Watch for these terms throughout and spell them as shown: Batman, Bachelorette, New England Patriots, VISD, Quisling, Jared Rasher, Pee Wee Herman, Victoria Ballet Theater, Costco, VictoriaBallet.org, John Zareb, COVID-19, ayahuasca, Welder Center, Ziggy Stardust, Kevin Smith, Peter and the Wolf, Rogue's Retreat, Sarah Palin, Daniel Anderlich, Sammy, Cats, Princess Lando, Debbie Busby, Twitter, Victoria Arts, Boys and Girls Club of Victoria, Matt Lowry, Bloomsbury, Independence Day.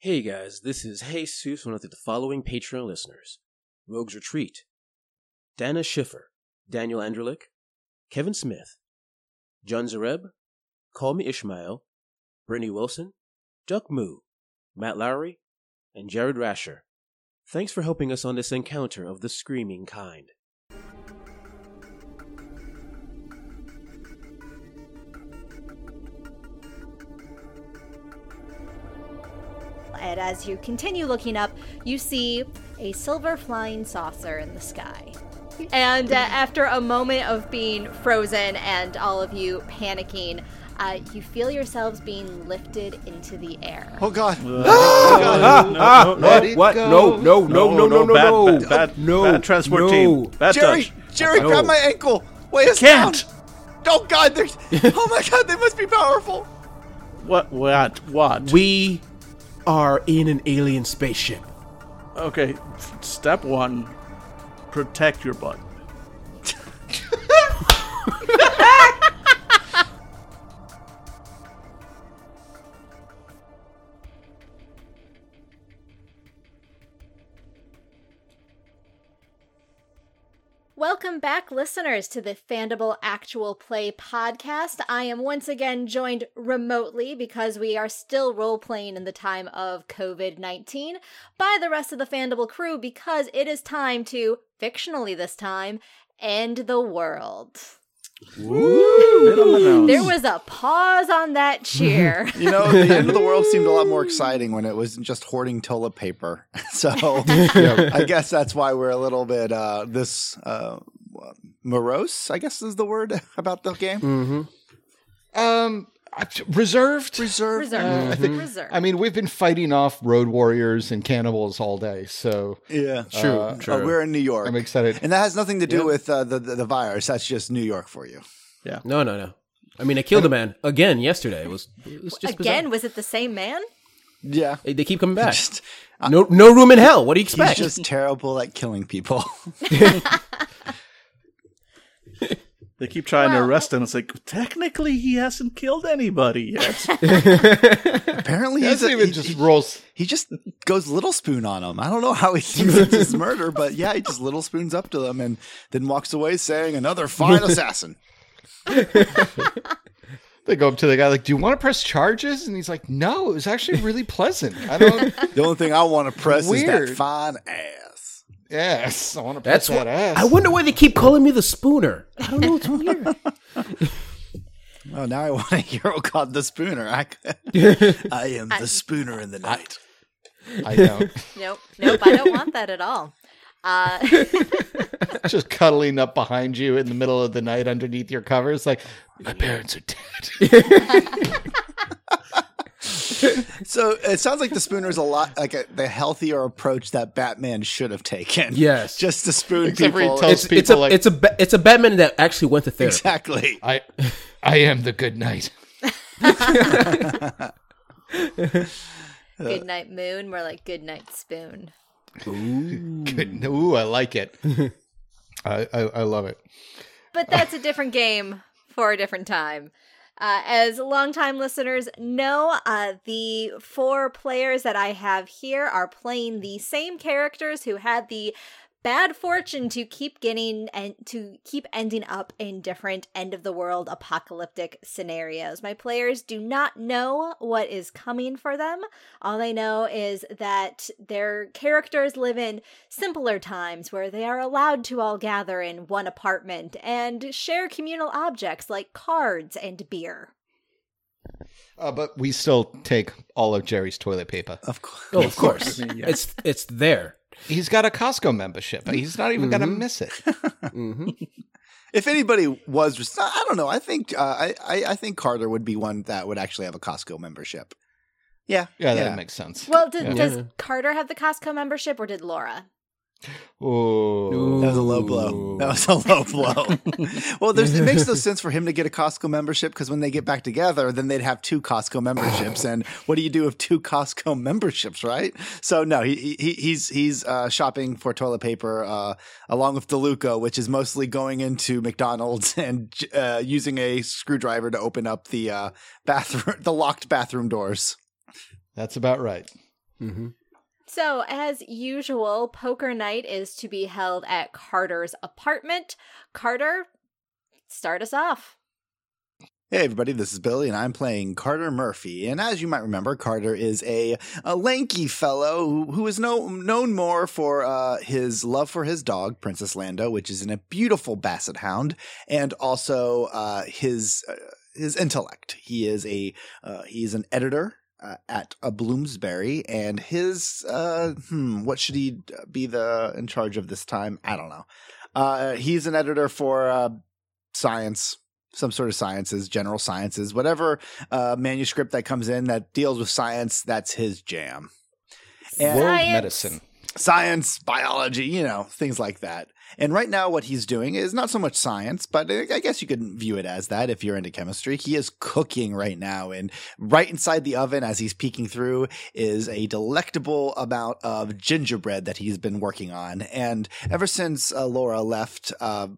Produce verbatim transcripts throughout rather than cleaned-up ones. Hey guys, this is Hey Zeus, one of the following Patreon listeners: Rogue's Retreat, Dana Schiffer, Daniel Anderlich, Kevin Smith, John Zareb, Call Me Ishmael, Brittany Wilson, Duck Moo, Matt Lowry, and Jared Rasher. Thanks for helping us on this encounter of the screaming kind. And as you continue looking up, you see a silver flying saucer in the sky. And uh, after a moment of being frozen and all of you panicking, uh, you feel yourselves being lifted into the air. Oh God! Uh, oh God. No, no, no, let it what? Go. No! No! No! No! No! No! No! Bad, bad, bad, no! Bad transport no. team. Bad Jerry, touch. Jerry, no. grab my ankle. Wait, it's can't. Oh God! There's. Oh my God! They must be powerful. What? What? What? We are in an alien spaceship. Okay, step one, protect your butt. Welcome back, listeners, to the Fandible Actual Play podcast. I am once again joined remotely, because we are still role-playing in the time of covid nineteen, by the rest of the Fandible crew, because it is time to, fictionally this time, end the world. Woo! There was a pause on that cheer. You know, the end of the world seemed a lot more exciting when it wasn't just hoarding toilet paper. So yeah, I guess that's why we're a little bit uh, this uh, morose, I guess is the word about the game. Mm-hmm. Um, reserved. Reserved. Reserved. Uh, I think, reserved. I mean, we've been fighting off road warriors and cannibals all day, so yeah, true. Uh, true. Uh, we're in New York. I'm excited, and that has nothing to do yep. with uh, the, the the virus. That's just New York for you. Yeah. No, no, no. I mean, I killed a man again yesterday. It was, it was just again. Bizarre. Was it the same man? Yeah, they, they keep coming back. Just, uh, no, no room in hell. What do you expect? He's just terrible at killing people. They keep trying wow. to arrest him. It's like, technically, he hasn't killed anybody yet. Apparently, he doesn't even he, just rolls. He just goes little spoon on them. I don't know how he thinks it's his murder, but yeah, he just little spoons up to them and then walks away saying, another fine assassin. They go up to the guy like, do you want to press charges? And he's like, no, it was actually really pleasant. I don't. The only thing I want to press Weird. is that fine ass. Yes, I want to press that ass. I wonder why they keep calling me the Spooner. I don't know, it's weird. Oh, now I want a hero called the Spooner. I, I am I, the Spooner in the night. I don't. Nope, nope, I don't want that at all. Uh, Just cuddling up behind you in the middle of the night underneath your covers like, my parents are dead. So it sounds like the Spooner is a lot like a, the healthier approach that Batman should have taken. Yes, just to spoon Except people. Tells it's, people it's, a, like, it's, a, it's a Batman that actually went to therapy. Exactly. I I am the good night. Good night, moon. More like good night, spoon. Ooh, good, ooh I like it. I, I I love it. But that's a different game for a different time. Uh, as longtime listeners know, uh, the four players that I have here are playing the same characters who had the bad fortune to keep getting and to keep ending up in different end of the world apocalyptic scenarios. My players do not know what is coming for them. All they know is that their characters live in simpler times where they are allowed to all gather in one apartment and share communal objects like cards and beer. Uh, but we still take all of Jerry's toilet paper. Of course. Oh, of course. I mean, yeah. It's it's there. He's got a Costco membership. He's not even mm-hmm. going to miss it. mm-hmm. If anybody was, I don't know. I think uh, I, I, I think Carter would be one that would actually have a Costco membership. Yeah, yeah, yeah. That makes sense. Well, did, yeah. does yeah. Carter have the Costco membership, or did Laura? Oh, that was a low blow. That was a low blow. Well, there's, it makes no sense for him to get a Costco membership, because when they get back together, then they'd have two Costco memberships. And what do you do with two Costco memberships, right? So no, he, he he's he's uh, shopping for toilet paper uh, along with DeLuca, which is mostly going into McDonald's and uh, using a screwdriver to open up the uh, bathroom, the locked bathroom doors. That's about right. Mm-hmm. So, as usual, poker night is to be held at Carter's apartment. Carter, start us off. Hey everybody, this is Billy, and I'm playing Carter Murphy. And as you might remember, Carter is a, a lanky fellow who, who is no, known more for uh, his love for his dog, Princess Lando, which is in a beautiful basset hound, and also uh, his uh, his intellect. He is a uh, he's an editor uh, at a Bloomsbury, and his uh, hmm, what should he be the in charge of this time? I don't know. Uh, he's an editor for uh, science. Some sort of sciences, general sciences, whatever uh, manuscript that comes in that deals with science, that's his jam. And world medicine. Science, biology, you know, things like that. And right now what he's doing is not so much science, but I guess you could view it as that if you're into chemistry. He is cooking right now, and right inside the oven as he's peeking through is a delectable amount of gingerbread that he's been working on. And ever since uh, Laura left uh, –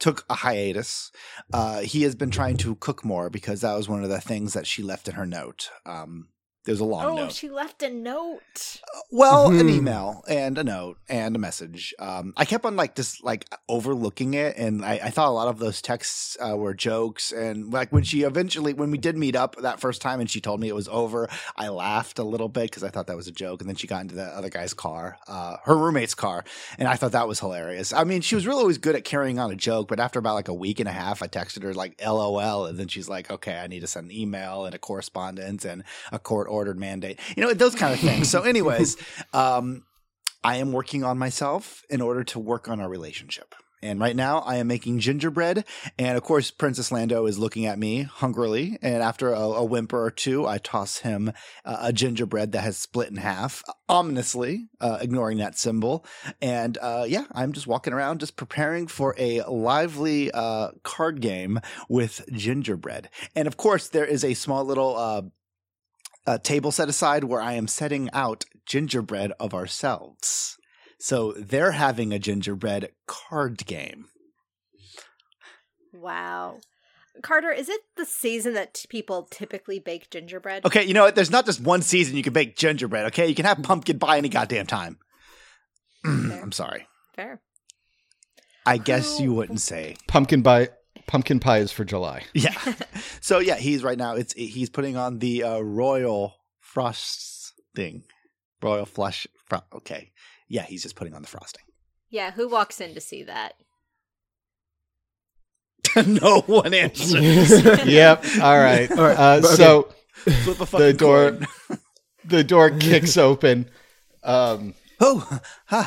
took a hiatus. Uh, he has been trying to cook more because that was one of the things that she left in her note. Um, there was a long oh, note. Oh, she left a note. Uh, well, mm-hmm. an email and a note and a message. Um, I kept on like just like overlooking it, and I, I thought a lot of those texts uh, were jokes. And like when she eventually, when we did meet up that first time, and she told me it was over, I laughed a little bit because I thought that was a joke. And then she got into the other guy's car, uh, her roommate's car, and I thought that was hilarious. I mean, she was really always good at carrying on a joke, but after about like a week and a half, I texted her like "L O L," and then she's like, "Okay, I need to send an email and a correspondence and a court order." Ordered mandate, you know, those kind of things. So anyways, um, I am working on myself in order to work on our relationship. And right now I am making gingerbread. And of course, Princess Lando is looking at me hungrily. And after a, a whimper or two, I toss him uh, a gingerbread that has split in half, ominously, uh, ignoring that symbol. And uh, yeah, I'm just walking around just preparing for a lively uh, card game with gingerbread. And of course, there is a small little uh, a table set aside where I am setting out gingerbread of ourselves. So they're having a gingerbread card game. Wow. Carter, is it the season that t- people typically bake gingerbread? Okay, you know what? There's not just one season you can bake gingerbread, okay? You can have pumpkin pie any goddamn time. I'm sorry. Fair. I guess you wouldn't say. Pumpkin pie. Pumpkin pie is for July. Yeah. So yeah, he's right now. It's he's putting on the uh, royal frosting, royal flush. Fro- okay. Yeah, he's just putting on the frosting. Yeah. Who walks in to see that? No one answers. Yep. All right. All right. Uh, okay. So the door, the door kicks open. Um, oh. Huh.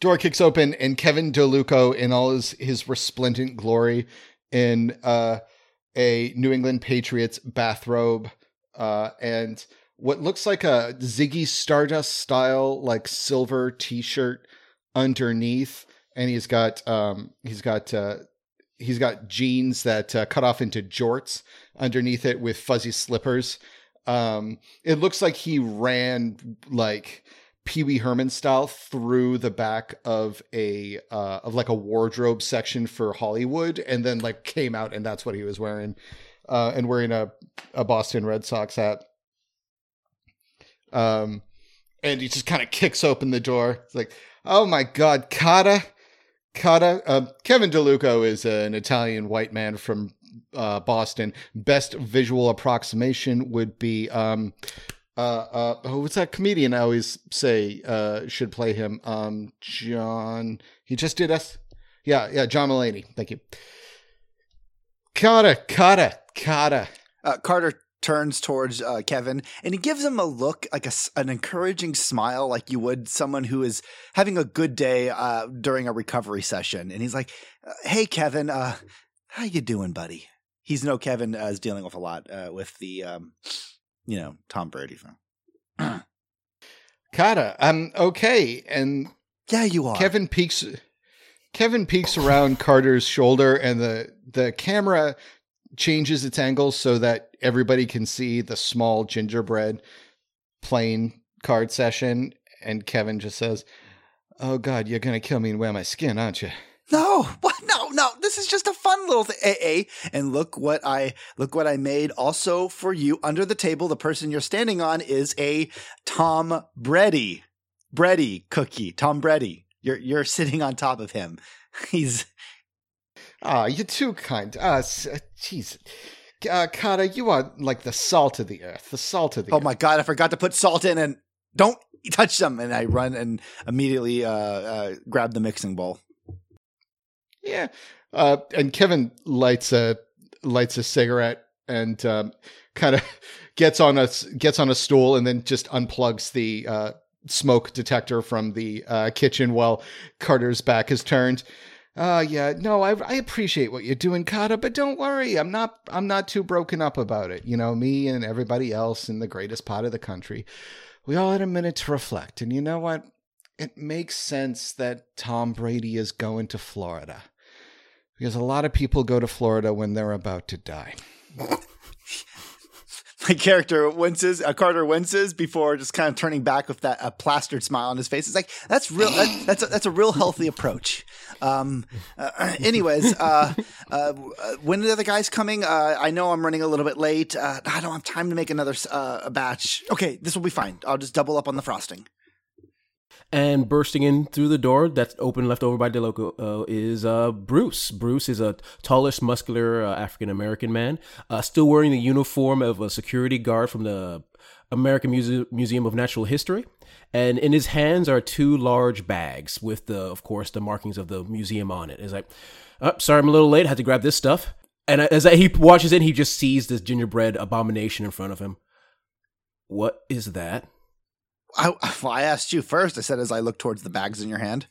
Door kicks open, and Kevin DeLuco, in all his, his resplendent glory, in uh, a New England Patriots bathrobe, uh, and what looks like a Ziggy Stardust style, like silver T-shirt underneath, and he's got um, he's got uh, he's got jeans that uh, cut off into jorts underneath it with fuzzy slippers. Um, it looks like he ran like Pee Wee Herman style through the back of a uh, of like a wardrobe section for Hollywood, and then like came out, and that's what he was wearing, uh, and wearing a a Boston Red Sox hat. Um, and he just kind of kicks open the door. It's like, oh my God, Kata, Kata. Um, Kevin DeLuco is an Italian white man from uh, Boston. Best visual approximation would be. Um, Uh, uh, what's that comedian I always say, uh, should play him? Um, John, he just did us. Yeah. Yeah. John Mulaney. Thank you. Carter, Carter, Carter. Uh, Carter turns towards, uh, Kevin, and he gives him a look, like a, an encouraging smile, like you would someone who is having a good day, uh, during a recovery session. And he's like, hey, Kevin, uh, how you doing, buddy? He's no Kevin, uh, is dealing with a lot, uh, with the, um, you know, Tom Brady film. Kata, I'm okay. And yeah, you are. Kevin peeks Kevin peeks around Carter's shoulder, and the, the camera changes its angle so that everybody can see the small gingerbread playing card session. And Kevin just says, oh God, you're going to kill me and wear my skin, aren't you? No, what? No, no. This is just a fun little thing. A A. And look what I look what I made. Also for you, under the table, the person you're standing on is a Tom Brady, Brady cookie. Tom Brady. You're you're sitting on top of him. He's. Ah, oh, you're too kind. Ah, uh, jeez. Uh, Kata, you are like the salt of the earth. The salt of the. Oh earth. My God! I forgot to put salt in, and don't touch them. And I run and immediately uh, uh, grab the mixing bowl. Yeah, uh, and Kevin lights a lights a cigarette and um, kind of gets on a gets on a stool and then just unplugs the uh, smoke detector from the uh, kitchen while Carter's back is turned. Uh, yeah, no, I, I appreciate what you're doing, Kata, but don't worry, I'm not I'm not too broken up about it. You know, me and everybody else in the greatest part of the country, we all had a minute to reflect, and you know what? It makes sense that Tom Brady is going to Florida. Because a lot of people go to Florida when they're about to die. My character winces, uh, Carter winces before just kind of turning back with that uh, plastered smile on his face. It's like, that's real. That, that's a, that's a real healthy approach. Um, uh, anyways, uh, uh, when are the other guys coming? Uh, I know I'm running a little bit late. Uh, I don't have time to make another uh, batch. Okay, this will be fine. I'll just double up on the frosting. And bursting in through the door that's open, left over by DeLoco, uh, is uh, Bruce. Bruce is a tallish, muscular uh, African-American man, uh, still wearing the uniform of a security guard from the American Muse- Museum of Natural History. And in his hands are two large bags with, the, of course, the markings of the museum on it. It's like, oh, sorry, I'm a little late. I had to grab this stuff. And as he watches in, he just sees this gingerbread abomination in front of him. What is that? I, well, I asked you first, I said, as I looked towards the bags in your hand.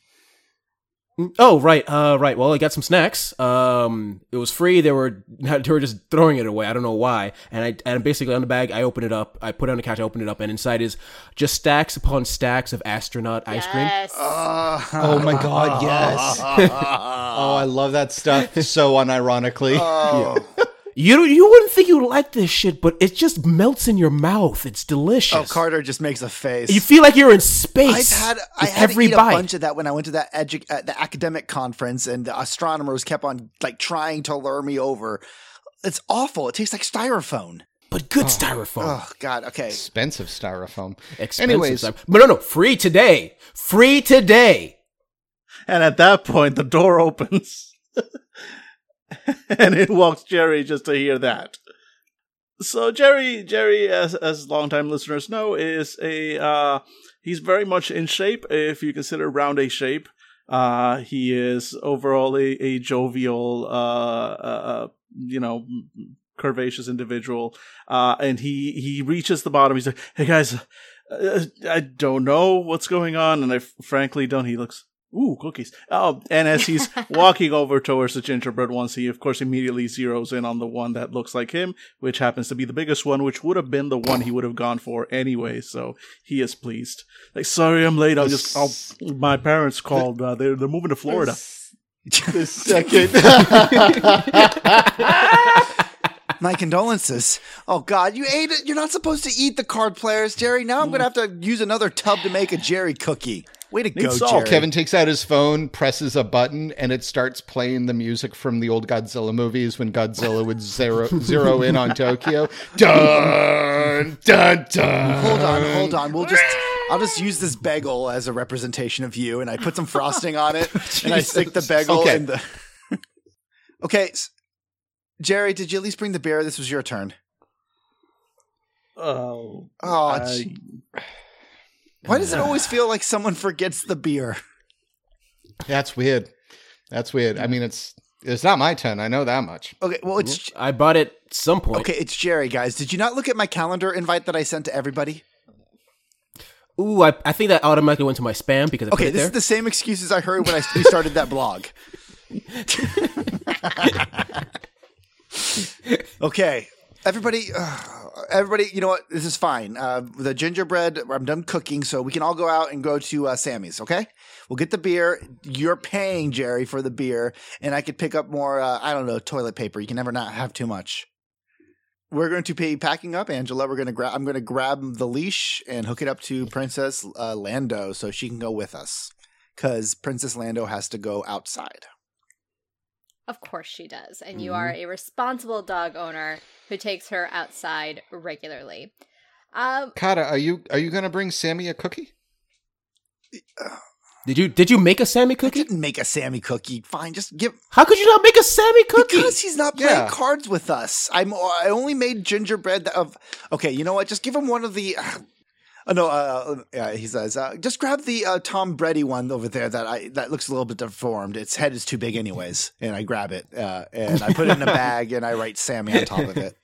Oh, right. Uh, right. Well, I got some snacks. Um, it was free. They were they were just throwing it away. I don't know why. And I and basically on the bag, I open it up. I put it on the couch. I open it up. And inside is just stacks upon stacks of astronaut ice cream. Yes. Uh, oh, my God. Yes. Oh, I love that stuff. So unironically. Oh. Yeah. You you wouldn't think you like this shit, but it just melts in your mouth. It's delicious. Oh, Carter just makes a face. You feel like you're in space. I've had I had to eat a bunch of that when I went to that edu- uh, the academic conference, and the astronomers kept on like trying to lure me over. It's awful. It tastes like styrofoam, but good oh. styrofoam. Oh God. Okay. Expensive styrofoam. Expensive. Anyways, styrofoam. But no, no, free today. Free today. And at that point, the door opens. And in walks Jerry just to hear that. So Jerry, Jerry, as as longtime listeners know, is a uh, he's very much in shape if you consider round a shape. Uh, he is overall a, a jovial, uh, uh, you know, curvaceous individual, uh, and he he reaches the bottom. He's like, "Hey guys, uh, I don't know what's going on," and I f- frankly don't. He looks. Ooh, cookies. Oh, and as he's walking over towards the gingerbread ones, he, of course, immediately zeroes in on the one that looks like him, which happens to be the biggest one, which would have been the one he would have gone for anyway, so he is pleased. Like, sorry, I'm late. I'll just... I'll, my parents called. Uh, they're, they're moving to Florida. The second... My condolences. Oh, God, you ate it. You're not supposed to eat the card players, Jerry. Now I'm going to have to use another tub to make a Jerry cookie. Way to go, Jerry. Kevin takes out his phone, presses a button, and it starts playing the music from the old Godzilla movies when Godzilla would zero zero in on Tokyo. Dun, dun, dun. Hold on, hold on. We'll just... I'll just use this bagel as a representation of you, and I put some frosting on it, and I stick the bagel okay. in the... Okay, Jerry, did you at least bring the beer? This was your turn. Oh. Oh, I... Why does it always feel like someone forgets the beer? That's weird. That's weird. I mean, it's it's not my turn. I know that much. Okay, well, it's... I bought it at some point. Okay, it's Jerry, guys. Did you not look at my calendar invite that I sent to everybody? Ooh, I, I think that automatically went to my spam because I okay, put it there. Okay, this is the same excuses I heard when I started that blog. Okay, everybody... Uh, Everybody, you know what? This is fine. Uh, the gingerbread, I'm done cooking, so we can all go out and go to uh, Sammy's, okay? We'll get the beer. You're paying, Jerry, for the beer, and I could pick up more, uh, I don't know, toilet paper. You can never not have too much. We're going to be packing up, Angela. We're going to gra- I'm going to grab the leash and hook it up to Princess uh, Lando so she can go with us, because Princess Lando has to go outside. Of course she does. And mm-hmm. you are a responsible dog owner who takes her outside regularly. Um, Kata, are you are you going to bring Sammy a cookie? Did you did you make a Sammy cookie? I didn't make a Sammy cookie. Fine, just give. How could you not make a Sammy cookie? Because he's not playing yeah. cards with us. I'm. I only made gingerbread of. Okay, you know what? Just give him one of the. Uh, Oh, no, uh, yeah, he says, uh, just grab the uh, Tom Brady one over there that I that looks a little bit deformed. Its head is too big anyways. And I grab it uh, and I put it in a bag and I write Sammy on top of it.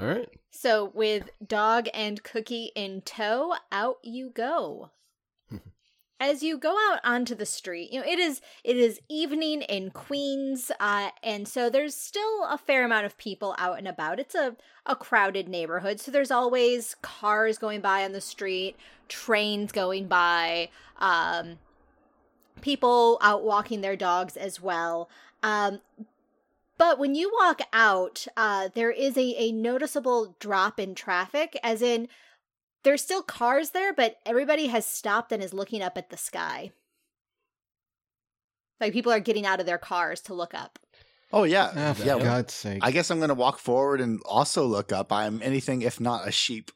All right. So with dog and cookie in tow, out you go. As you go out onto the street, you know, it is it is evening in Queens, uh, and so there's still a fair amount of people out and about. It's a, a crowded neighborhood, so there's always cars going by on the street, trains going by, um, people out walking their dogs as well. Um, but when you walk out, uh, there is a, a noticeable drop in traffic, as in, there's still cars there, but everybody has stopped and is looking up at the sky. Like, people are getting out of their cars to look up. Oh, yeah. Oh, for yeah, God's well, sake. I guess I'm going to walk forward and also look up. I'm anything if not a sheep.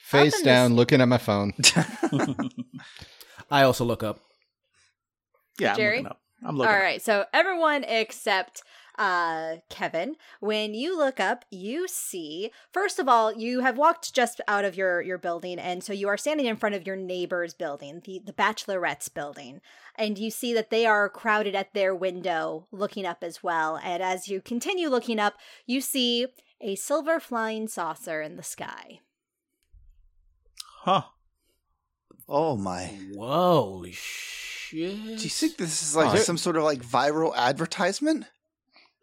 Face down, this... looking at my phone. I also look up. Yeah, Jerry? I'm looking up. I'm looking All up. Right, so everyone except... Uh, Kevin, when you look up, you see, first of all, you have walked just out of your, your building, and so you are standing in front of your neighbor's building, the, the Bachelorette's building, and you see that they are crowded at their window looking up as well, and as you continue looking up, you see a silver flying saucer in the sky. Huh. Oh my. Whoa, shit. Do you think this is like oh, some sort of like viral advertisement?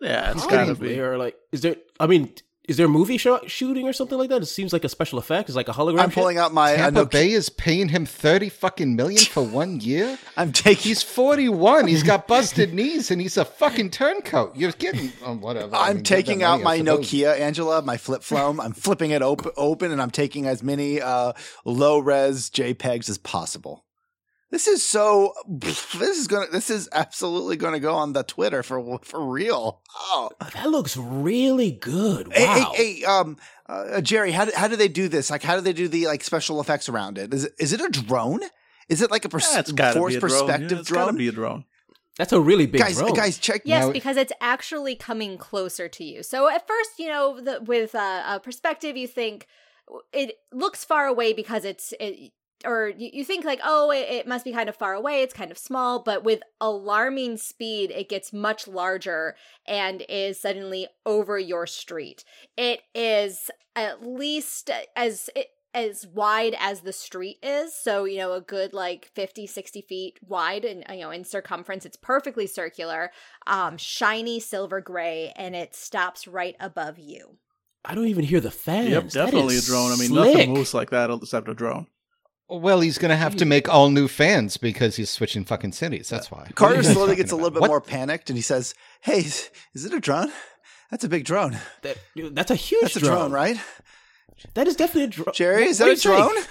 Yeah, it's gotta be. Or like, is there? I mean, is there a movie show, shooting or something like that? It seems like a special effect. It's like a hologram. I'm shit. pulling out my Tampa uh, Nokia. Bay is paying him thirty fucking million for one year. I'm taking. He's forty-one. He's got busted knees, and he's a fucking turncoat. You're kidding? Oh, whatever. I'm I mean, taking out money, my Nokia, Angela, my flip phone. I'm flipping it open, open, and I'm taking as many uh, low res JPEGs as possible. This is so. This is gonna. This is absolutely gonna go on the Twitter for for real. Oh, that looks really good. Wow. Hey, hey, hey um, uh, Jerry, how do, how do they do this? Like, how do they do the like special effects around it? Is it, is it a drone? Is it like a pers- yeah, forced perspective drone? Yeah, it's drone? Gotta be a drone. That's a really big guys, drone. Guys, check. Yes, now. Because it's actually coming closer to you. So at first, you know, the, with uh, a perspective, you think it looks far away because it's. It, Or you think like, oh, it must be kind of far away. It's kind of small. But with alarming speed, it gets much larger and is suddenly over your street. It is at least as as wide as the street is. So, you know, a good like fifty, sixty feet wide and, you know, in circumference. It's perfectly circular, um, shiny silver gray, and it stops right above you. I don't even hear the fans. Yep, definitely a drone. I mean, slick. Nothing moves like that except a drone. Well, he's going to have to make all new fans because he's switching fucking cities. That's why. Carter slowly gets a little bit what? more panicked, and he says, hey, is, is it a drone? That's a big drone. That, that's a huge that's drone. That's a drone, right? That is definitely a drone. Jerry, is what that a drone? Think?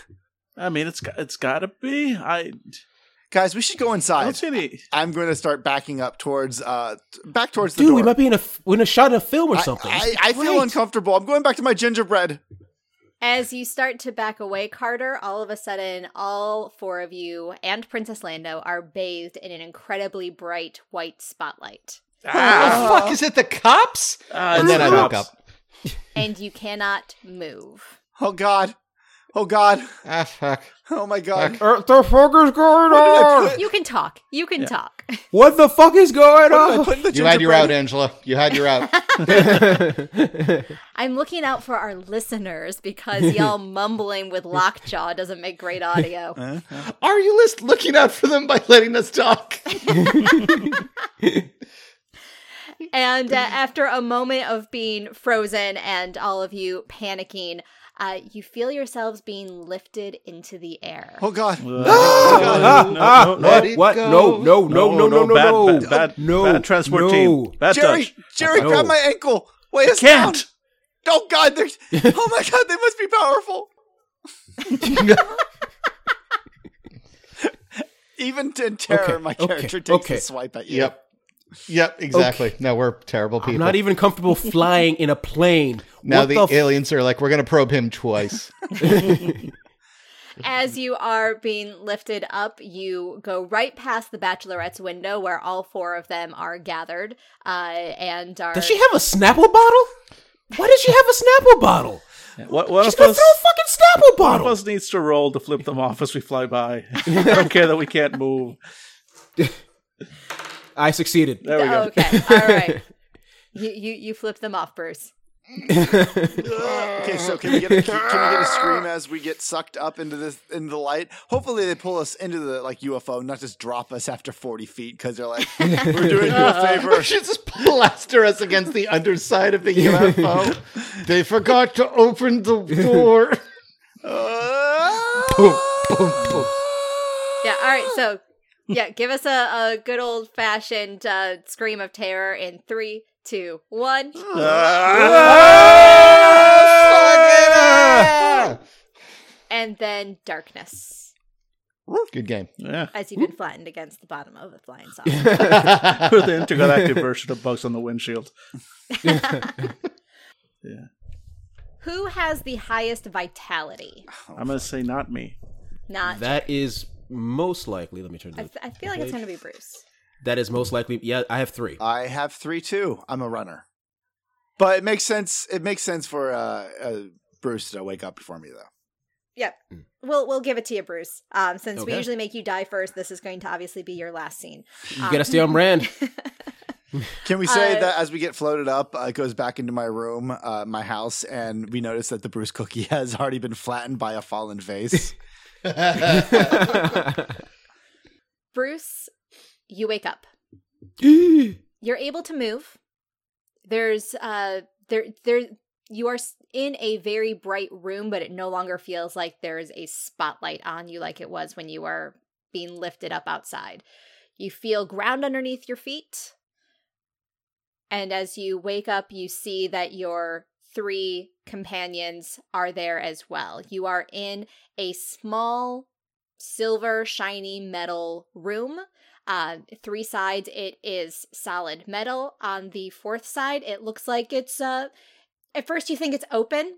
I mean, it's it's got to be. I Guys, we should go inside. Any... I'm going to start backing up towards uh, back towards the Dude, door. Dude, we might be in a, we're in a shot of a film or I, something. I, I feel uncomfortable. I'm going back to my gingerbread. As you start to back away, Carter, all of a sudden, all four of you and Princess Lando are bathed in an incredibly bright white spotlight. Ah. What the fuck? Is it the cops? Uh, and then the I cops. Woke up. And you cannot move. Oh, God. Oh, God. Ah, fuck. Oh, my God. What the fuck is going on? You can talk. You can yeah. talk. What the fuck is going on? You had your out, Angela. You had your out. I'm looking out for our listeners because y'all mumbling with lockjaw doesn't make great audio. Uh, uh. Are you list- looking out for them by letting us talk? And uh, after a moment of being frozen and all of you panicking, Uh, you feel yourselves being lifted into the air. Oh, God. No! Ah, no, no, no, what? No, no, no, no, no, no, bad, no. Bad, bad, no, bad transport no. team. Bad Jerry, touch. Jerry, no. grab my ankle. Wait a second. Oh, God. There's, oh, my God. They must be powerful. Even in terror, okay, my character okay, takes okay. a swipe at you. Yep. Yep, exactly. Okay. No, we're terrible people. I'm not even comfortable flying in a plane. Now what the, the f- aliens are like, we're going to probe him twice. As you are being lifted up, you go right past the Bachelorette's window where all four of them are gathered. Uh, and are... Does she have a Snapple bottle? Why does she have a Snapple bottle? What, what She's going to throw a fucking Snapple bottle! One of us needs to roll to flip them off as we fly by. I don't care that we can't move. I succeeded. There we go. Okay, all right. You you, you flip them off, Bruce. Okay, so can we get a, can we get a scream as we get sucked up into this into the light? Hopefully, they pull us into the like U F O, not just drop us after forty feet because they're like, we're doing you a favor. They should just plaster us against the underside of the U F O. They forgot to open the door. Uh, boom, boom, boom. Yeah. All right. So. Yeah, give us a, a good old-fashioned uh, scream of terror in three, two, one. And then darkness. Good game. Yeah. As you've been flattened against the bottom of the flying saucer. With the intergalactic version of Bugs on the Windshield. Yeah. Who has the highest vitality? I'm going to say not me. Not That true. is... Most likely, let me turn. I, I feel like page. It's going to be Bruce. That is most likely. Yeah, I have three. I have three too. I'm a runner, but it makes sense. It makes sense for uh, uh, Bruce to wake up before me, though. Yep, mm. we'll we'll give it to you, Bruce. Um, since okay. we usually make you die first, this is going to obviously be your last scene. You um, gotta stay on brand. Can we say uh, that as we get floated up, uh, it goes back into my room, uh, my house, and we notice that the Bruce cookie has already been flattened by a fallen vase. Bruce, you wake up. You're able to move. There's uh there there you are in a very bright room, but it no longer feels like there is a spotlight on you like it was when you were being lifted up outside. You feel ground underneath your feet. And as you wake up, you see that your three companions are there as well. You are in a small, silver, shiny metal room. Uh, three sides, it is solid metal. On the fourth side, it looks like it's, uh, at first you think it's open,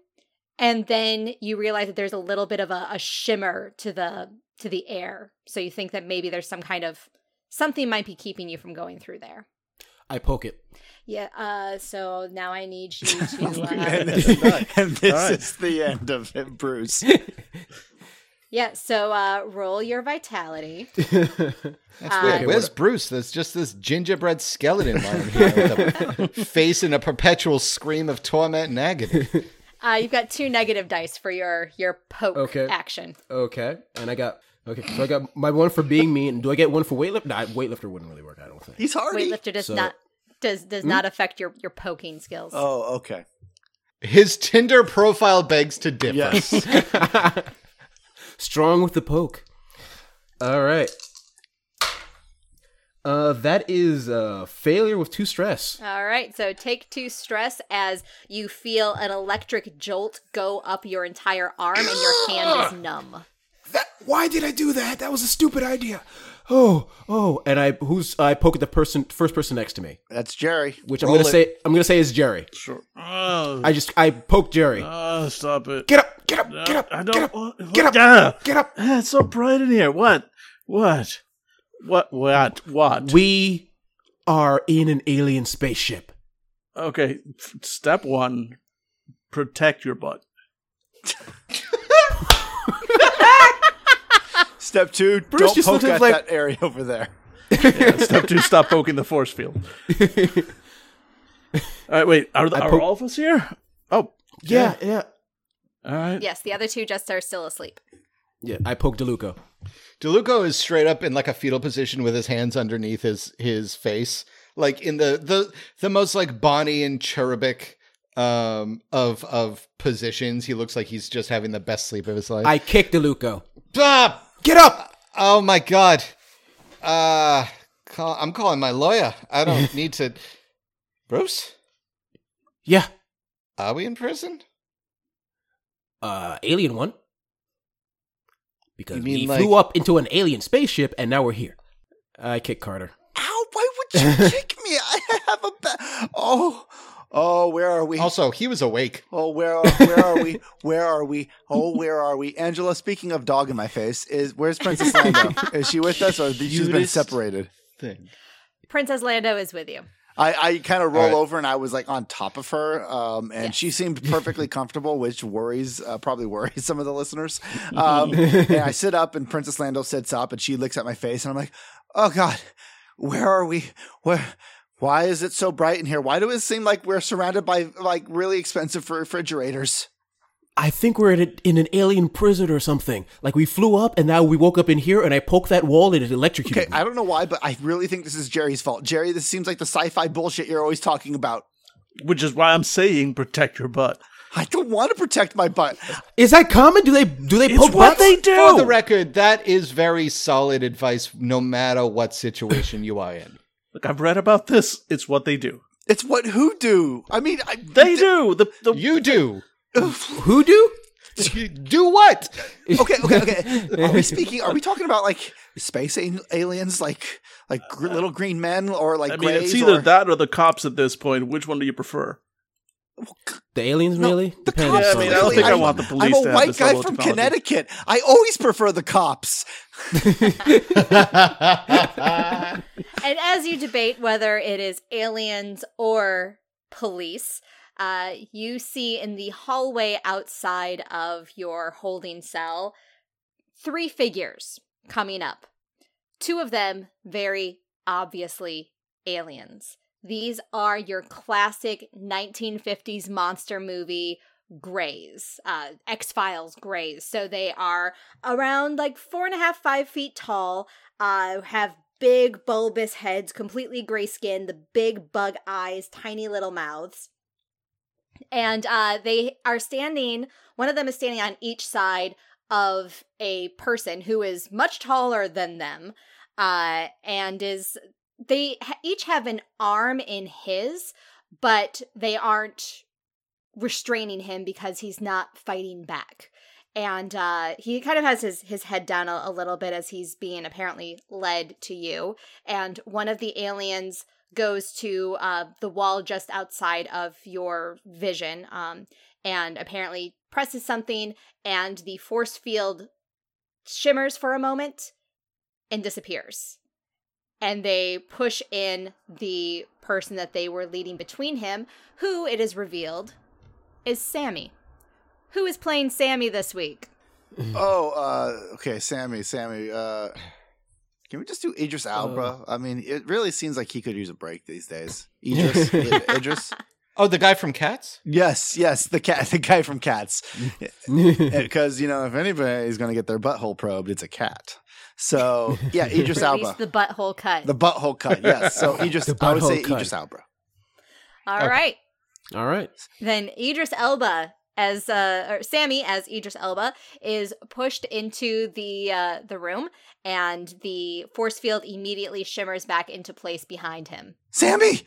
and then you realize that there's a little bit of a, a shimmer to the to the air. So you think that maybe there's some kind of, something might be keeping you from going through there. I poke it. Yeah, uh, so now I need you to... Uh, and this, and this right. is the end of it, Bruce. Yeah, so uh, roll your vitality. That's uh, weird. Where's Bruce? There's just this gingerbread skeleton lying here with a face in a perpetual scream of torment and agony. Uh, you've got two negative dice for your, your poke okay. action. Okay, and I got... Okay, so I got my one for being mean. Do I get one for weightlifter? No, weightlifter wouldn't really work, I don't think. He's hardy. Weightlifter does so. not does does mm-hmm. not affect your, your poking skills. Oh, okay. His Tinder profile begs to differ. Yes. Strong with the poke. All right. Uh, that is uh, failure with two stress. All right, so take two stress as you feel an electric jolt go up your entire arm and your hand is numb. That, why did I do that? That was a stupid idea. Oh, oh, and I who's I poke at the person first person next to me. That's Jerry. Which Roll I'm gonna it. say I'm gonna say is Jerry. Sure. Oh. I just I poke Jerry. Oh, stop it! Get up! Get up! No, get up! I don't. Get up! What, get up! Ah, get up! Ah, it's so bright in here. What? What? What? What? What? We are in an alien spaceship. Okay. Step one: protect your butt. Step two, Bruce don't poke at like... that area over there. Yeah, step two, stop poking the force field. All right, wait, are, are po- all of us here? Oh, yeah, yeah, yeah. All right. Yes, the other two just are still asleep. Yeah, I poke DeLuco. DeLuco is straight up in like a fetal position with his hands underneath his, his face. Like in the, the, the most like Bonnie and cherubic um, of, of positions. He looks like he's just having the best sleep of his life. I kick DeLuco. Stop! Get up! Oh, my God. Uh, call, I'm calling my lawyer. I don't need to... Bruce? Yeah. Are we in prison? Uh, alien one. because we like- flew up into an alien spaceship and now we're here. I kicked Carter. Ow, why would you kick me? I have a ba- Oh, oh, where are we? Also, he was awake. Oh, where are, where are we? Where are we? Oh, where are we? Angela, speaking of dog in my face, is where's Princess Lando? Is she with us or she's been separated? Thing. Princess Lando is with you. I, I kind of roll right. over and I was like on top of her, um, and yeah. she seemed perfectly comfortable, which worries, uh, probably worries some of the listeners. Um, and I sit up and Princess Lando sits up and she looks at my face and I'm like, oh God, where are we? Where? Why is it so bright in here? Why do it seem like we're surrounded by like really expensive refrigerators? I think we're in, a, in an alien prison or something. Like, we flew up, and now we woke up in here, and I poked that wall, and it electrocuted okay, me. I don't know why, but I really think this is Jerry's fault. Jerry, this seems like the sci-fi bullshit you're always talking about. Which is why I'm saying protect your butt. I don't want to protect my butt. Is that common? Do they do they it's poke what butts? They do. For the record, that is very solid advice, no matter what situation you are in. Look, I've read about this. It's what they do. It's what who do. I mean, I, they d- do. The, the you do. Who do? Do what? Okay, okay, okay. Are we speaking? Are we talking about like space aliens, like like gr- little green men, or like? I mean, it's either or... that or the cops at this point. Which one do you prefer? The aliens, no, really? The Depends. cops. Yeah, I mean, I don't think I, I want the police. I'm a to white have guy from technology. Connecticut. I always prefer the cops. And as you debate whether it is aliens or police. Uh, you see in the hallway outside of your holding cell, three figures coming up. Two of them very obviously aliens. These are your classic nineteen fifties monster movie greys, uh, X-Files greys. So they are around like four and a half, five feet tall, uh, have big bulbous heads, completely gray skin, the big bug eyes, tiny little mouths. And uh, they are standing, one of them is standing on each side of a person who is much taller than them, uh, and is, they ha- each have an arm in his, but they aren't restraining him because he's not fighting back. And uh, he kind of has his, his head down a, a little bit as he's being apparently led to you. And one of the aliens goes to uh, the wall just outside of your vision um, and apparently presses something, and the force field shimmers for a moment and disappears. And they push in the person that they were leading between him, who it is revealed is Sammy. Who is playing Sammy this week? Oh, uh, okay, Sammy, Sammy, uh... Can we just do Idris Elba? Uh, I mean, it really seems like he could use a break these days. Idris, Idris. Oh, the guy from Cats? Yes, yes, the cat, the guy from Cats. Because you know, if anybody's going to get their butthole probed, it's a cat. So yeah, Idris Elba. The butthole cut. The butthole cut. Yes. So Idris, I would say cut. Idris Elba. All okay. right. All right. Then Idris Elba. As uh, or Sammy, as Idris Elba, is pushed into the uh, the room, and the force field immediately shimmers back into place behind him. Sammy,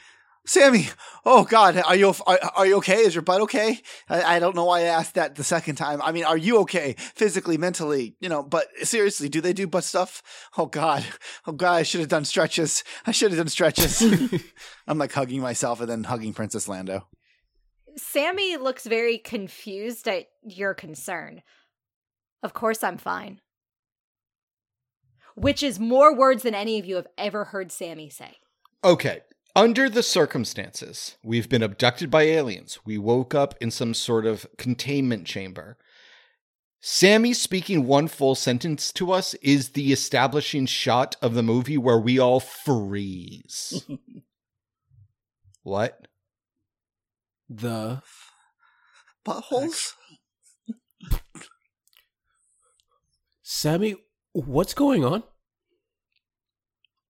Sammy, oh God, are you are, are you okay? Is your butt okay? I, I don't know why I asked that the second time. I mean, are you okay physically, mentally? You know, but seriously, do they do butt stuff? Oh God, oh God, I should have done stretches. I should have done stretches. I'm like hugging myself and then hugging Princess Lando. Sammy looks very confused at your concern. Of course I'm fine. Which is more words than any of you have ever heard Sammy say. Okay. Under the circumstances, we've been abducted by aliens. We woke up in some sort of containment chamber. Sammy speaking one full sentence to us is the establishing shot of the movie where we all freeze. What? The buttholes? Sammy, what's going on?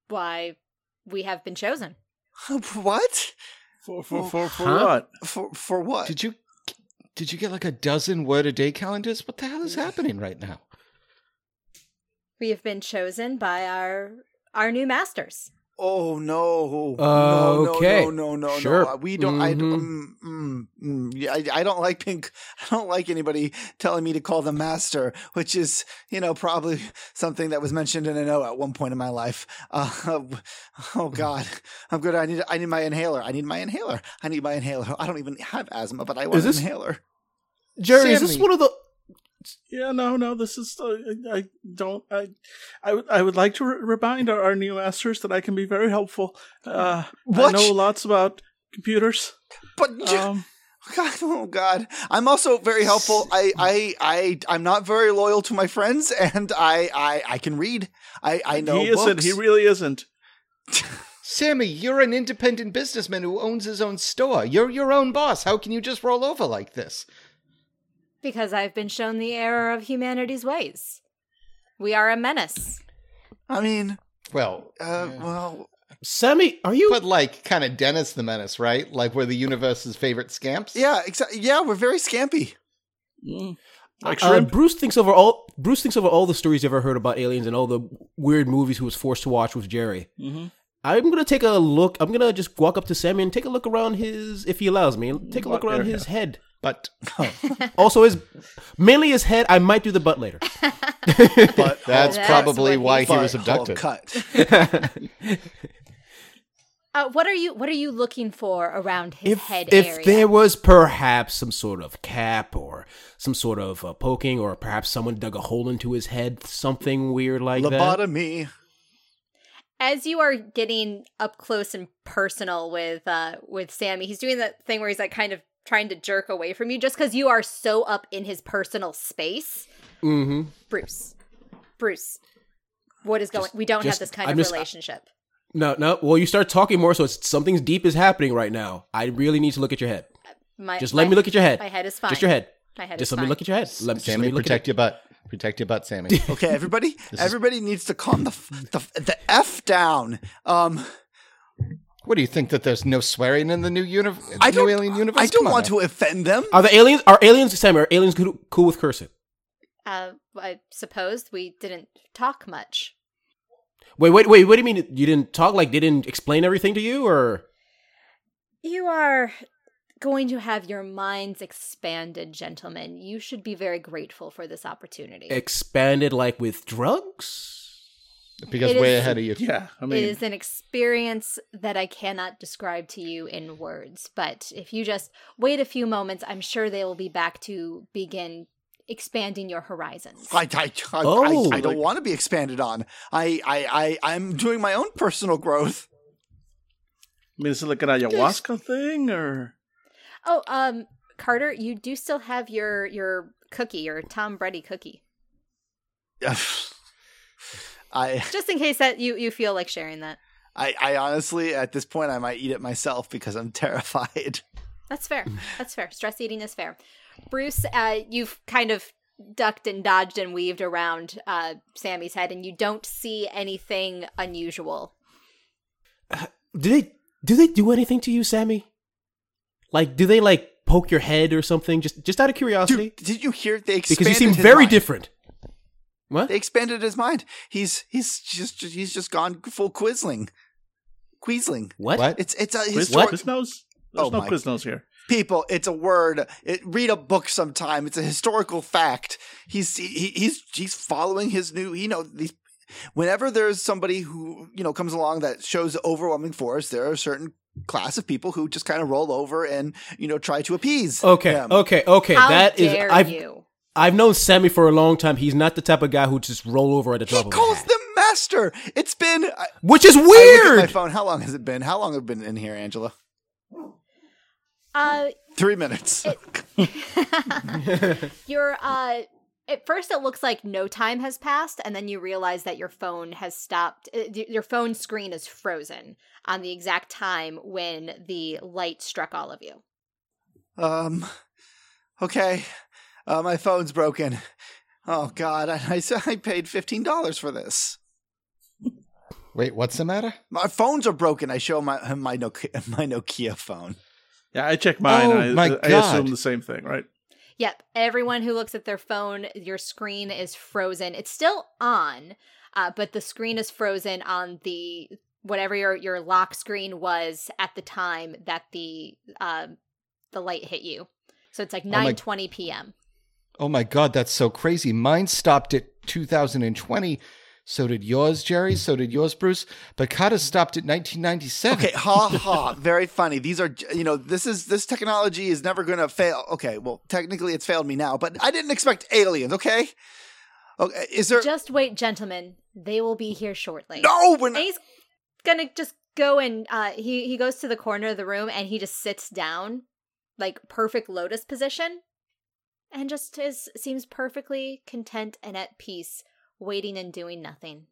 Why, we have been chosen. What? For for for, for huh? what? For for what? Did you did you get like a dozen word a day calendars? What the hell is happening right now? We have been chosen by our our new masters. Oh no! Uh, no, okay. no! No! No! No! Sure. No! We don't. Mm-hmm. I, mm, mm, I, I don't like pink. I don't like anybody telling me to call them master, which is, you know, probably something that was mentioned in a note at one point in my life. Uh, oh God, I'm good. I need. I need my inhaler. I need my inhaler. I need my inhaler. I don't even have asthma, but I want this, an inhaler. Jerry, Sammy. Is this one of the? Yeah, no, no, this is, uh, I don't, I, I, w- I would like to re- remind our, our neo-masters that I can be very helpful. Uh, I know lots about computers. But, um, God, oh God, I'm also very helpful. I, I, I, I'm not very loyal to my friends, and I, I, I can read. I, I know He isn't, books. He really isn't. Sammy, you're an independent businessman who owns his own store. You're your own boss. How can you just roll over like this? Because I've been shown the error of humanity's ways. We are a menace. I mean, well, uh, yeah. well, Sammy, are you? But like, kind of Dennis the Menace, right? Like, we're the universe's favorite scamps. Yeah, exactly. Yeah, we're very scampy. Mm. Like uh, Bruce thinks over all. Bruce thinks over all the stories you've ever heard about aliens and all the weird movies he was forced to watch with Jerry. Mm-hmm. I'm gonna take a look. I'm gonna just walk up to Sammy and take a look around his, if he allows me, take a look around his head. But oh. also his, mainly his head. I might do the butt later. But that's probably why he was abducted. Cut. uh, what are you? What are you looking for around his if, head if area? If there was perhaps some sort of cap or some sort of uh, poking, or perhaps someone dug a hole into his head, something weird like that. Lobotomy. As you are getting up close and personal with uh, with Sammy, he's doing that thing where he's like kind of trying to jerk away from you just because you are so up in his personal space. Mm-hmm. Bruce. Bruce. What is going just, We don't just, have this kind I'm of just, relationship. I, no, no. Well, you start talking more, so it's, something's deep is happening right now. I really need to look at your head. My, just let my, me look at your head. My head is fine. Just your head. My head just is fine. Just let me look at your head. Let, Sammy, let me look protect at your butt. Protect your butt, Sammy. Okay, everybody is... everybody needs to calm the, the, the F down. Um... What do you think, that there's no swearing in the new universe? I don't, alien universe? I don't want now. to offend them. Are the aliens? Are aliens? Sam, are aliens cool with cursing? Uh, I suppose we didn't talk much. Wait, wait, wait. What do you mean? You didn't talk? Like they didn't explain everything to you, or you are going to have your minds expanded, gentlemen. You should be very grateful for this opportunity. Expanded, like with drugs. Because it way is, ahead of you. Yeah, I mean, it is an experience that I cannot describe to you in words. But if you just wait a few moments, I'm sure they will be back to begin expanding your horizons. I, I, I, oh. I, I don't want to be expanded on. I, I, I, I'm doing my own personal growth. I mean, is it like an ayahuasca thing, or? Oh, um, Carter, you do still have your your cookie, your Tom Brady cookie. I, Just in case that you, you feel like sharing that. I, I honestly, at this point, I might eat it myself because I'm terrified. That's fair. That's fair. Stress eating is fair. Bruce, uh, you've kind of ducked and dodged and weaved around uh, Sammy's head, and you don't see anything unusual. Uh, do they do they do anything to you, Sammy? Like, do they, like, poke your head or something? Just just out of curiosity? Dude, did you hear they expanded Because you seem very mind. different. What? They expanded his mind. He's he's just he's just gone full Quisling. Quisling. What? what? It's it's a his what? Quiznos? There's oh no Quiznos here. People, it's a word. It, read a book sometime. It's a historical fact. He's he, he's he's following his new. You know these. Whenever there's somebody who you know comes along that shows overwhelming force, there are certain class of people who just kind of roll over and you know try to appease. Okay. Them. Okay. Okay. How that dare is. I've, you? I've known Sammy for a long time. He's not the type of guy who just roll over at the top of his head. He calls them master. It's been... I, Which is weird. I look at my phone. How long has it been? How long have we been in here, Angela? Uh, Three minutes. It, you're, uh, at first it looks like no time has passed, and then you realize that your phone has stopped. Your phone screen is frozen on the exact time when the light struck all of you. Um, okay. Uh, my phone's broken. Oh, God. I, I paid fifteen dollars for this. Wait, what's the matter? My phones are broken. I show my my Nokia, my Nokia phone. Yeah, I check mine. Oh, I, my I, I assume the same thing, right? Yep. Everyone who looks at their phone, your screen is frozen. It's still on, uh, but the screen is frozen on the whatever your, your lock screen was at the time that the uh, the light hit you. So it's like nine twenty p.m. Oh my God, that's so crazy. Mine stopped at two thousand twenty. So did yours, Jerry. So did yours, Bruce. But Kata stopped at nineteen ninety-seven. Okay, ha ha. Very funny. These are, you know, this is this technology is never going to fail. Okay, well, technically it's failed me now, but I didn't expect aliens, okay? Okay, is there... Just wait, gentlemen. They will be here shortly. No, we're not. And he's going to just go and uh, he, he goes to the corner of the room and he just sits down, like perfect lotus position, and just is seems perfectly content and at peace, waiting and doing nothing.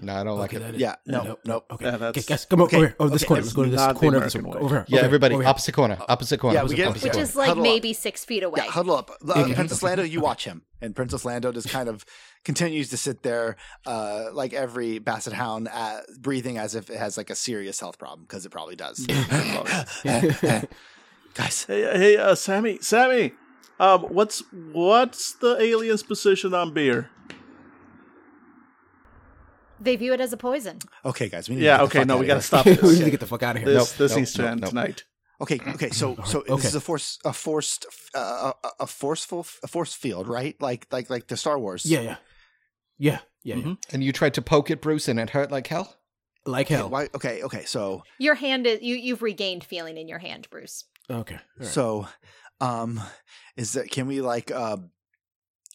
No, I don't okay, like it. Yeah, no, no, no. Okay, yeah, okay guys, come okay, over here. Oh, this okay, corner. Let's go to this corner. This corner. Over here. Yeah, okay, everybody, over here. Opposite corner. Opposite corner. Yeah, we get, opposite which corner. Is like huddle maybe up. Six feet away. Yeah, huddle up. Uh, okay. Princess Lando, you okay. watch him. And Princess Lando just kind of continues to sit there uh, like every basset hound uh, breathing as if it has like a serious health problem, because it probably does. Guys. Hey, hey uh, Sammy. Sammy, um, what's what's the alien's position on beer? They view it as a poison. Okay, guys. We need yeah, to okay, no, we got to stop this. We need to get the fuck out of here. This, nope, this nope, needs to nope, end nope. tonight. Okay, okay, so so okay. this is a force, a forced, uh, a, a forceful, a force field, right? Like like like the Star Wars. Yeah, yeah, yeah, yeah. Mm-hmm. yeah. And you tried to poke it, Bruce, and it hurt like hell. Like hell. Okay, why, okay, okay. So your hand is you. You've regained feeling in your hand, Bruce. Okay. Right. So, um, is that can we like uh.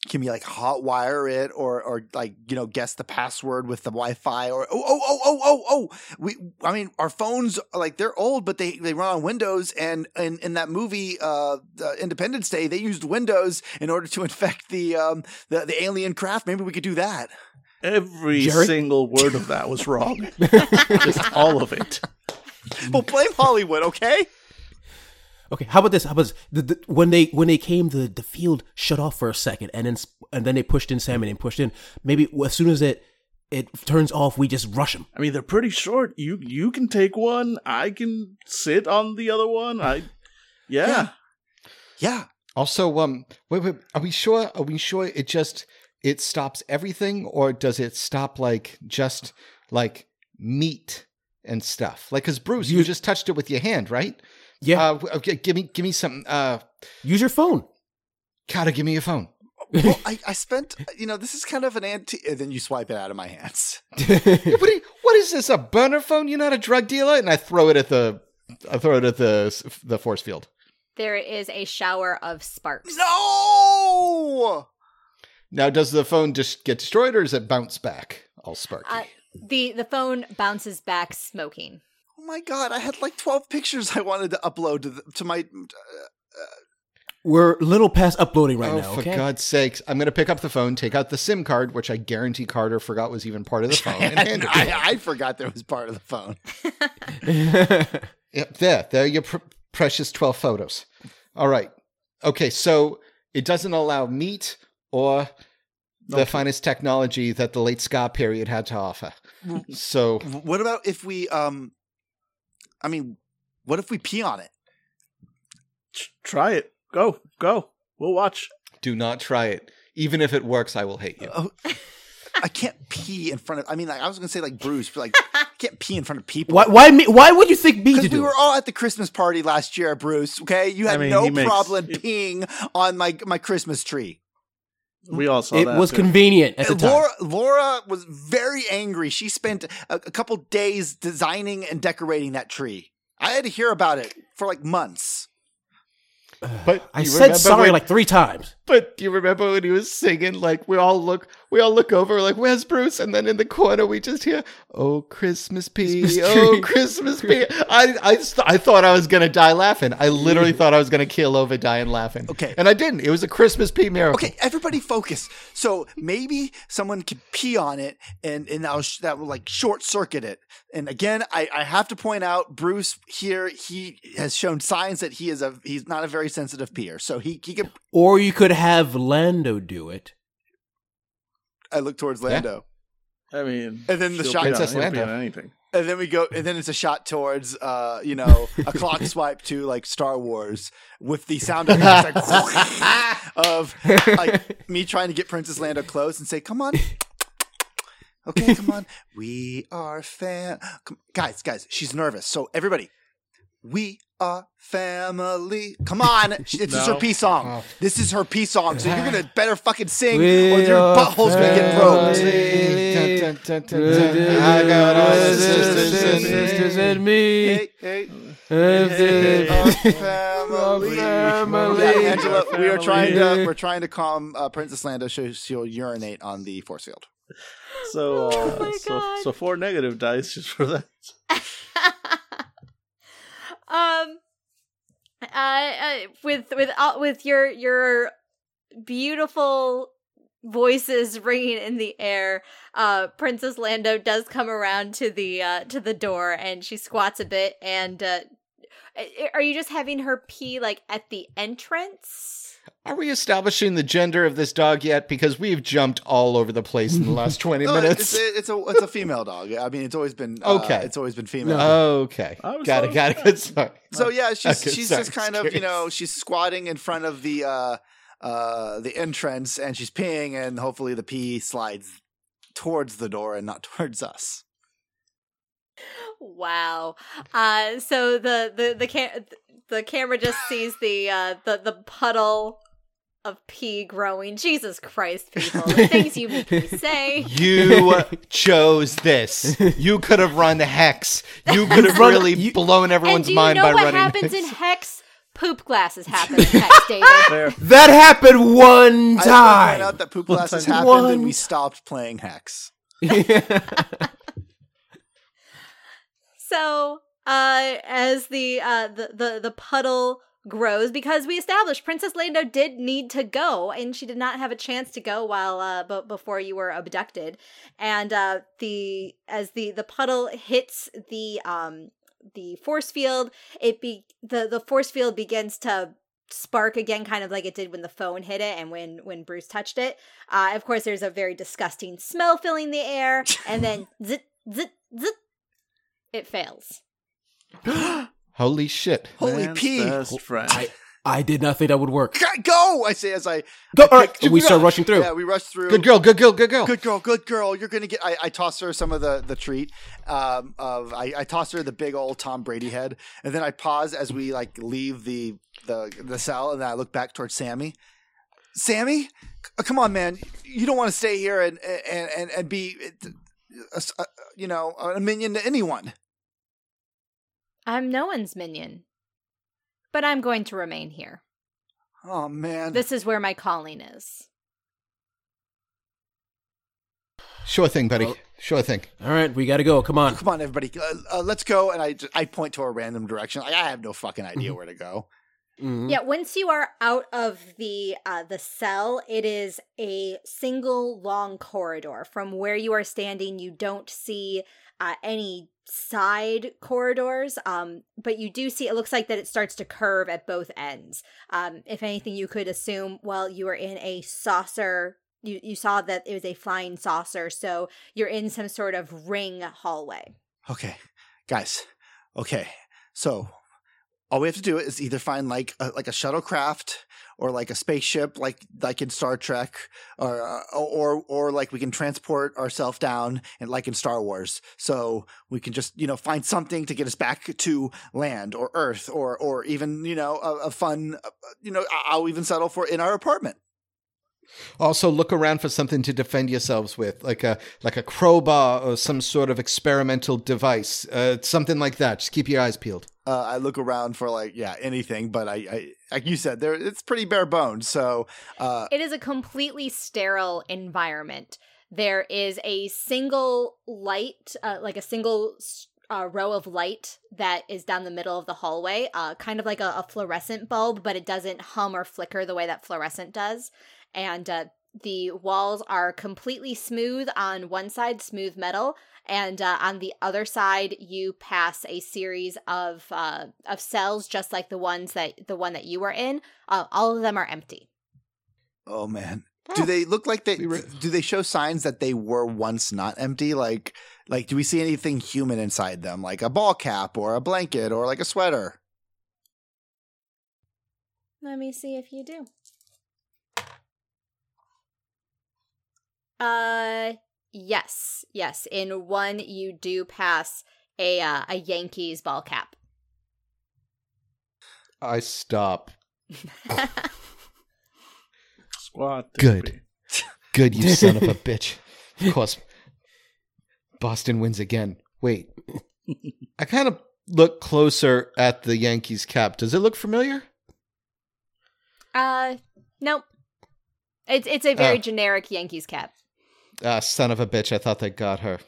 Can we like hotwire it or, or like, you know, guess the password with the Wi-Fi or, oh, oh, oh, oh, oh, oh. We, I mean, our phones are like, they're old, but they, they run on Windows. And in, in that movie, uh, Independence Day, they used Windows in order to infect the, um, the, the alien craft. Maybe we could do that. Every Jared? single word of that was wrong. Just all of it. Well, blame Hollywood, okay? Okay, how about this? How about this? The, the, when they when they came, the, the field shut off for a second, and then and then they pushed in Sammy and pushed in. Maybe as soon as it it turns off, we just rush them. I mean, they're pretty short. You you can take one. I can sit on the other one. I, yeah, yeah. yeah. Also, um, wait, wait, are we sure? Are we sure it just it stops everything, or does it stop like just like meat and stuff? Like, because Bruce, you, you just touched it with your hand, right? Yeah. Uh, okay, give me give me some. Uh, Use your phone. Gotta give me your phone. Well, I, I spent, you know, this is kind of an anti. And then you swipe it out of my hands. what, you, what is this? A burner phone? You're not a drug dealer? And I throw it at the, I throw it at the the force field. There is a shower of sparks. No. Now, does the phone just get destroyed, or does it bounce back all sparky? Uh, the the phone bounces back smoking. Oh my God, I had like twelve pictures I wanted to upload to, the, to my... Uh, We're a little past uploading right oh, now, okay? For God's sakes. I'm going to pick up the phone, take out the SIM card, which I guarantee Carter forgot was even part of the phone. and hand it I, I forgot there was part of the phone. Yep, there. There are your pr- precious twelve photos. All right. Okay, so it doesn't allow meat or... The okay. finest technology that the late ska period had to offer. So, what about if we? Um, I mean, what if we pee on it? Try it. Go, go. We'll watch. Do not try it. Even if it works, I will hate you. Uh, oh, I can't pee in front of. I mean, like, I was going to say like Bruce, but like I can't pee in front of people. Why? Why me? Why would you think me? Because we were all at the Christmas party last year, Bruce. Okay, you had I mean, no problem makes, peeing on my my Christmas tree. We all saw it that. It was too. convenient at the time. Laura, Laura was very angry. She spent a, a couple days designing and decorating that tree. I had to hear about it for like months. But I said sorry when, like three times. But do you remember when he was singing? Like we all look, we all look over, like where's Bruce? And then in the corner we just hear, "Oh Christmas pee, oh Christmas pee." I, I, th- I thought I was gonna die laughing. I literally thought I was gonna keel over, dying laughing. Okay, and I didn't. It was a Christmas pee miracle. Okay, everybody focus. So maybe someone could pee on it, and and that will sh- that will like short circuit it. And again, I, I have to point out, Bruce here, he has shown signs that he is a he's not a very sensitive peer, so he he could. Or you could have Lando do it. I look towards Lando. Yeah. I mean, and then the shot. Princess Lando. Anything. And then we go, and then it's a shot towards, uh, you know, a clock swipe to like Star Wars with the sound of, like, of like me trying to get Princess Lando close and say, "Come on." Okay, come on. We are fam. Come- guys, guys, she's nervous. So everybody, we are family. Come on. This no. is her pee song. Oh. This is her pee song. So you're going to better fucking sing we or your butthole's going to get broke. I got all sisters and sisters and me. Hey, hey. Hey, hey. Family. Family. Yeah, Angela, family. We are trying to, we're trying to calm uh, Princess Lando so she'll urinate on the force field. So, uh, oh so, so four negative dice just for that. Um, uh, with with uh, with your your beautiful voices ringing in the air, uh, Princess Lando does come around to the uh, to the door, and she squats a bit. And uh, are you just having her pee like at the entrance? Are we establishing the gender of this dog yet? Because we've jumped all over the place in the last twenty no, minutes. It's, it's a it's a female dog. I mean, it's always been okay. Uh, it's always been female. Okay, got it, got it. Sorry. So yeah, she's okay, she's sorry, just kind of you know she's squatting in front of the uh, uh, the entrance and she's peeing, and hopefully the pee slides towards the door and not towards us. Wow. Uh, so the the the can. The camera just sees the uh, the the puddle of pee growing. Jesus Christ, people! The things you make me say. You chose this. You could have run the Hex. You could have really you, blown everyone's mind by running. And do you know what happens this. in Hex? Poop glasses happen in Hex, David. Fair. That happened one time. I found out that poop glasses happened, one. and we stopped playing Hex. Yeah. So. Uh, as the, uh, the, the, the puddle grows, because we established Princess Lando did need to go, and she did not have a chance to go while, uh, b- before you were abducted. And, uh, the, as the, the puddle hits the, um, the force field, it be, the, the force field begins to spark again, kind of like it did when the phone hit it and when, when Bruce touched it. Uh, of course, there's a very disgusting smell filling the air, and then zit, zit, zit, it fails. Holy shit! Holy pee! I, I did not think that would work. Go! I say as I go. I all right, we start rushing through. Yeah, we rush through. Good girl, good girl, good girl, good girl, good girl. You're gonna get. I, I toss her some of the the treat. Um, of I, I toss her the big old Tom Brady head, and then I pause as we like leave the the the cell, and then I look back towards Sammy. Sammy, come on, man! You don't want to stay here and and and, and be, a, a, you know, a minion to anyone. I'm no one's minion, but I'm going to remain here. Oh, man. This is where my calling is. Sure thing, buddy. Oh. Sure thing. All right, we got to go. Come on. Come on, everybody. Uh, uh, let's go. And I, I point to a random direction. Like, I have no fucking idea where to go. Mm-hmm. Yeah, once you are out of the uh, the cell, it is a single long corridor. From where you are standing, you don't see uh, any side corridors, um, but you do see it looks like that it starts to curve at both ends. Um, if anything, you could assume, well, you were in a saucer. You, you saw that it was a flying saucer, so you're in some sort of ring hallway. Okay, guys. Okay, so... all we have to do is either find like a, like a shuttlecraft or like a spaceship, like like in Star Trek, or uh, or or like we can transport ourselves down, and like in Star Wars, so we can just you know find something to get us back to land or Earth, or or even you know a, a fun you know I'll even settle for in our apartment. Also, look around for something to defend yourselves with, like a like a crowbar or some sort of experimental device, uh, something like that. Just keep your eyes peeled. Uh, I look around for like yeah anything, but I, I like you said, there it's pretty bare bones. So uh, it is a completely sterile environment. There is a single light, uh, like a single uh, row of light that is down the middle of the hallway, uh, kind of like a, a fluorescent bulb, but it doesn't hum or flicker the way that fluorescent does. And uh, the walls are completely smooth on one side, smooth metal, and uh, on the other side, you pass a series of uh, of cells, just like the ones that the one that you were in. Uh, all of them are empty. Oh man, oh. Do they look like they? Do they show signs that they were once not empty? Like, like do we see anything human inside them, like a ball cap or a blanket or like a sweater? Let me see if you do. Uh, Yes, yes. In one, you do pass a uh, a Yankees ball cap. I stop. Squad. Good. Good, you son of a bitch. Of course, Boston wins again. Wait. I kind of look closer at the Yankees cap. Does it look familiar? Uh, nope. It's it's a very uh, generic Yankees cap. Ah, son of a bitch. I thought that got her.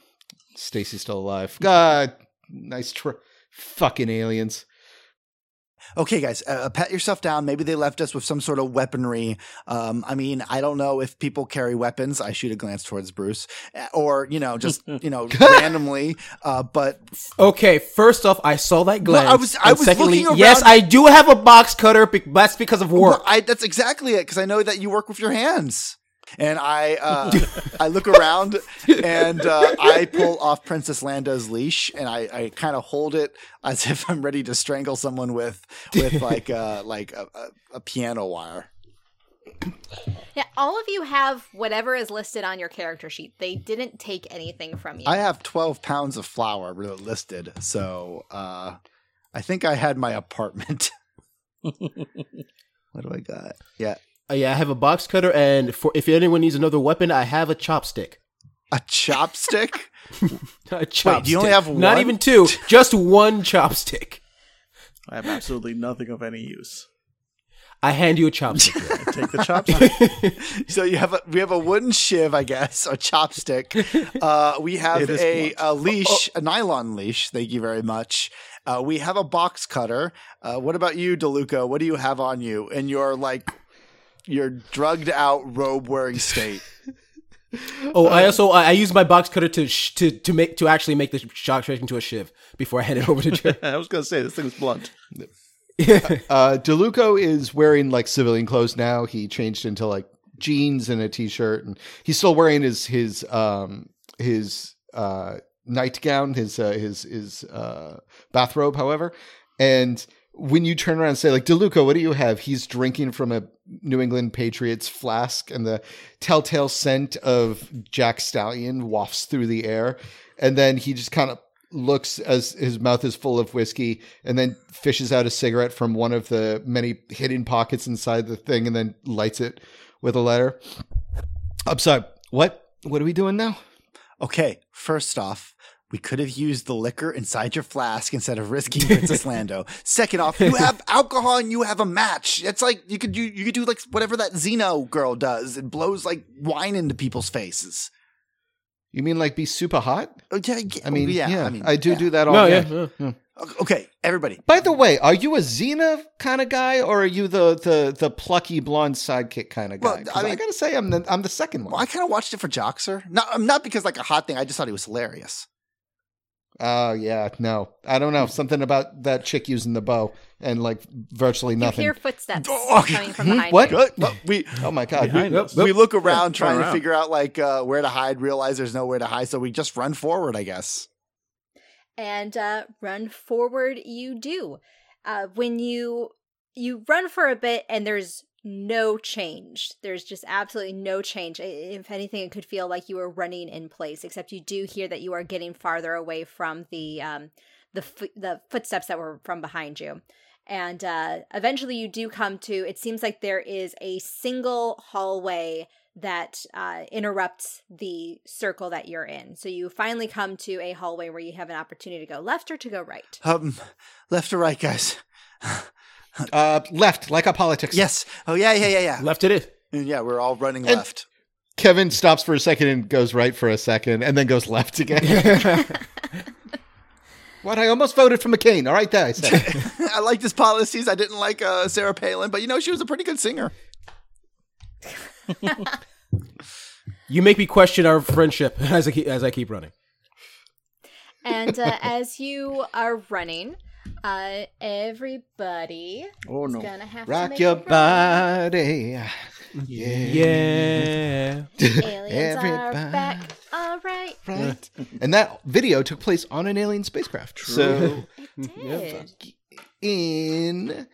Stacy's still alive. God, nice try. Fucking aliens. Okay, guys, uh, pat yourself down. Maybe they left us with some sort of weaponry. Um, I mean, I don't know if people carry weapons. I shoot a glance towards Bruce, or, you know, just, you know, randomly. Uh, but okay, first off, I saw that glance. No, I was, I was secondly, looking around. Yes, I do have a box cutter, but that's because of work. Well, I, that's exactly it, because I know that you work with your hands. And I uh, I look around and uh, I pull off Princess Landa's leash and I, I kind of hold it as if I'm ready to strangle someone with with like uh, like a, a piano wire. Yeah, all of you have whatever is listed on your character sheet. They didn't take anything from you. I have twelve pounds of flour listed, so uh, I think I had my apartment. What do I got? Yeah. Uh, yeah, I have a box cutter, and for, if anyone needs another weapon, I have a chopstick. A chopstick? A chopstick. Wait, do you only have one? Not even two, just one chopstick. I have absolutely nothing of any use. I hand you a chopstick. I take the chopstick. So you have a, we have a wooden shiv, I guess, a chopstick. Uh, we have a, a leash, oh, oh. a nylon leash. Thank you very much. Uh, we have a box cutter. Uh, what about you, DeLuca? What do you have on you? And you're like... Your drugged out robe wearing state. Oh, I also I use my box cutter to sh- to to make to actually make the shock straight into a shiv before I hand it over to Jared. I was gonna say this thing's blunt. uh, DeLuco is wearing like civilian clothes now. He changed into like jeans and a t-shirt, and he's still wearing his his um his uh nightgown, his uh, his his uh bathrobe. However, and when you turn around and say like, DeLuca, what do you have? He's drinking from a New England Patriots flask, and the telltale scent of Jack Stallion wafts through the air. And then he just kind of looks as his mouth is full of whiskey, and then fishes out a cigarette from one of the many hidden pockets inside the thing, and then lights it with a lighter. I'm sorry. What? What are we doing now? Okay. First off, we could have used the liquor inside your flask instead of risking Princess Lando. Second off, you have alcohol and you have a match. It's like you could do you could do like whatever that Xeno girl does. It blows like wine into people's faces. You mean like be super hot? Oh, yeah, yeah, I mean, yeah, yeah, I mean, I do yeah. do that all the no, time. Yeah, yeah, yeah. Okay, everybody. By the way, are you a Xena kind of guy, or are you the the the plucky blonde sidekick kind of guy? Well, I mean, I gotta say, I'm the I'm the second one. Well, I kind of watched it for Joxer. Not not because like a hot thing. I just thought he was hilarious. Oh, uh, yeah, no. I don't know. Something about that chick using the bow and, like, virtually nothing. You hear footsteps oh, okay. coming from behind what? you. What? We, oh, my God. We, nope, nope. we look around nope, trying around. to figure out, like, uh, where to hide, realize there's nowhere to hide, so we just run forward, I guess. And uh, run forward you do. Uh, when you you run for a bit and there's no change. There's just absolutely no change. If anything, it could feel like you were running in place, except you do hear that you are getting farther away from the um, the fo- the footsteps that were from behind you. And uh, eventually you do come to, it seems like there is a single hallway that uh, interrupts the circle that you're in. So you finally come to a hallway where you have an opportunity to go left or to go right. Um, left or right, guys? Uh, left, like a politics. Yes. Oh, yeah, yeah, yeah, yeah. Left it is. Yeah, we're all running and left. Kevin stops for a second and goes right for a second and then goes left again. What? I almost voted for McCain. All right, there, I said. I liked his policies. I didn't like uh, Sarah Palin, but, you know, she was a pretty good singer. You make me question our friendship as I keep, as I keep running. And uh, as you are running... Uh, everybody oh, no. is gonna have Rock to make your body. Yeah. yeah. Aliens everybody. Are back. All right. Right. And that video took place on an alien spacecraft. True. So it did. Yep. In.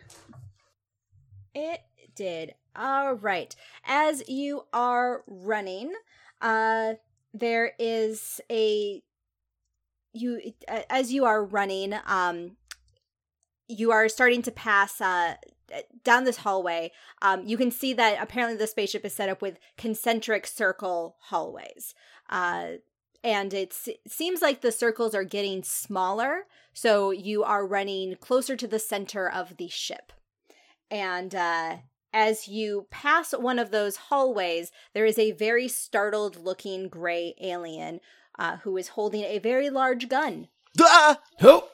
It did. All right. As you are running, uh, there is a you as you are running, um, you are starting to pass uh, down this hallway. Um, you can see that apparently the spaceship is set up with concentric circle hallways, uh, and it's, it seems like the circles are getting smaller. So you are running closer to the center of the ship, and uh, as you pass one of those hallways, there is a very startled-looking gray alien uh, who is holding a very large gun. Ah! Help!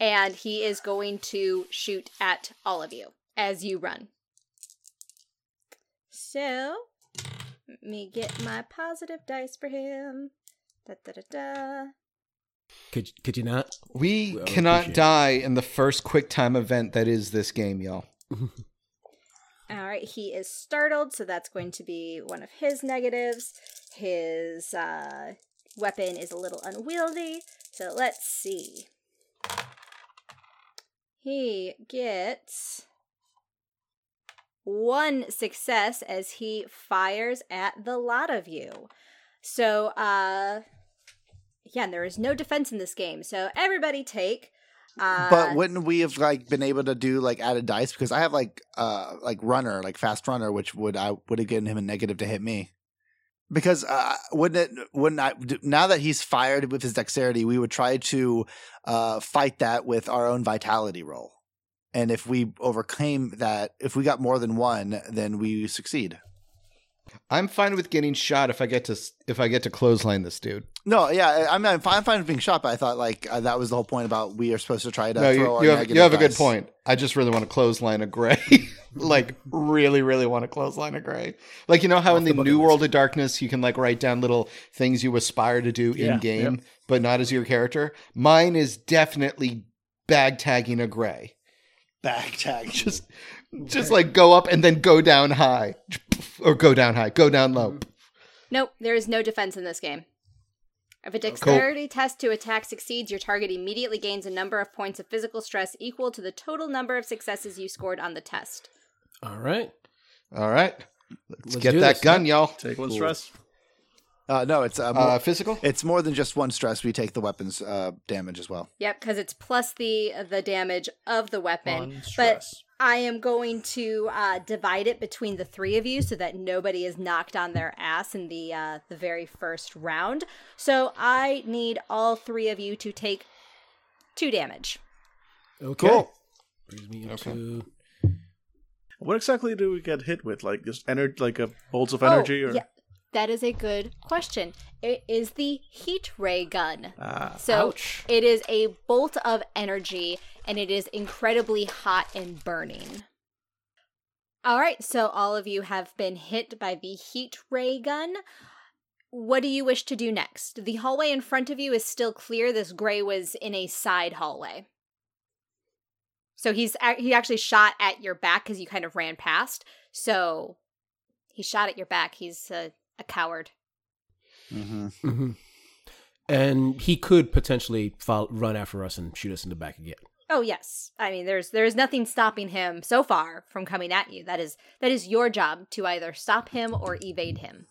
And he is going to shoot at all of you as you run. So, let me get my positive dice for him. Da da da da. Could, could you not? We well, cannot die in the first quick time event that is this game, y'all. All right, he is startled, so that's going to be one of his negatives. His uh, weapon is a little unwieldy, so let's see. He gets one success as he fires at the lot of you. So, uh, yeah, and there is no defense in this game, so everybody take... Uh, but wouldn't we have like been able to do like added dice, because I have like uh like runner, like fast runner, which would I would have given him a negative to hit me, because uh, wouldn't it wouldn't I now that he's fired with his dexterity, we would try to uh fight that with our own vitality roll, and if we overcame that, if we got more than one, then we succeed. I'm fine with getting shot if I get to if I get to clothesline this dude. No, yeah, I'm I'm fine, I'm fine with being shot, but I thought like uh, that was the whole point about we are supposed to try to no, throw you, our you have, negative you have dice. A good point. I just really want to clothesline a gray, like really, really want to clothesline a gray. Like you know how Off in the, the New World of Darkness you can like write down little things you aspire to do yeah, in game, yeah. but not as your character. Mine is definitely bag tagging a gray. Bag tag, just just like go up and then go down high. Or go down high, go down low. Nope, there is no defense in this game. If a dexterity cool. test to attack succeeds, your target immediately gains a number of points of physical stress equal to the total number of successes you scored on the test. All right. All right. Let's, Let's get that this. gun, y'all. Take one cool. stress. Uh, no, it's uh, more, uh, physical. It's more than just one stress. We take the weapon's uh, damage as well. Yep, because it's plus the the damage of the weapon. One stress. But I am going to uh, divide it between the three of you so that nobody is knocked on their ass in the uh, the very first round. So I need all three of you to take two damage. Okay. Cool. Brings me into... Okay. What exactly do we get hit with? Like just ener- like a bolts of energy, oh, or? Yeah. That is a good question. It is the heat ray gun. Uh, so ouch. It is a bolt of energy, and it is incredibly hot and burning. All right, so all of you have been hit by the heat ray gun. What do you wish to do next? The hallway in front of you is still clear. This gray was in a side hallway. So he's he actually shot at your back because you kind of ran past. So he shot at your back. He's... Uh, A coward. Mm-hmm. Mm-hmm. And he could potentially follow, run after us and shoot us in the back again. Oh, yes. I mean, there's there is nothing stopping him so far from coming at you. That is that is your job to either stop him or evade him.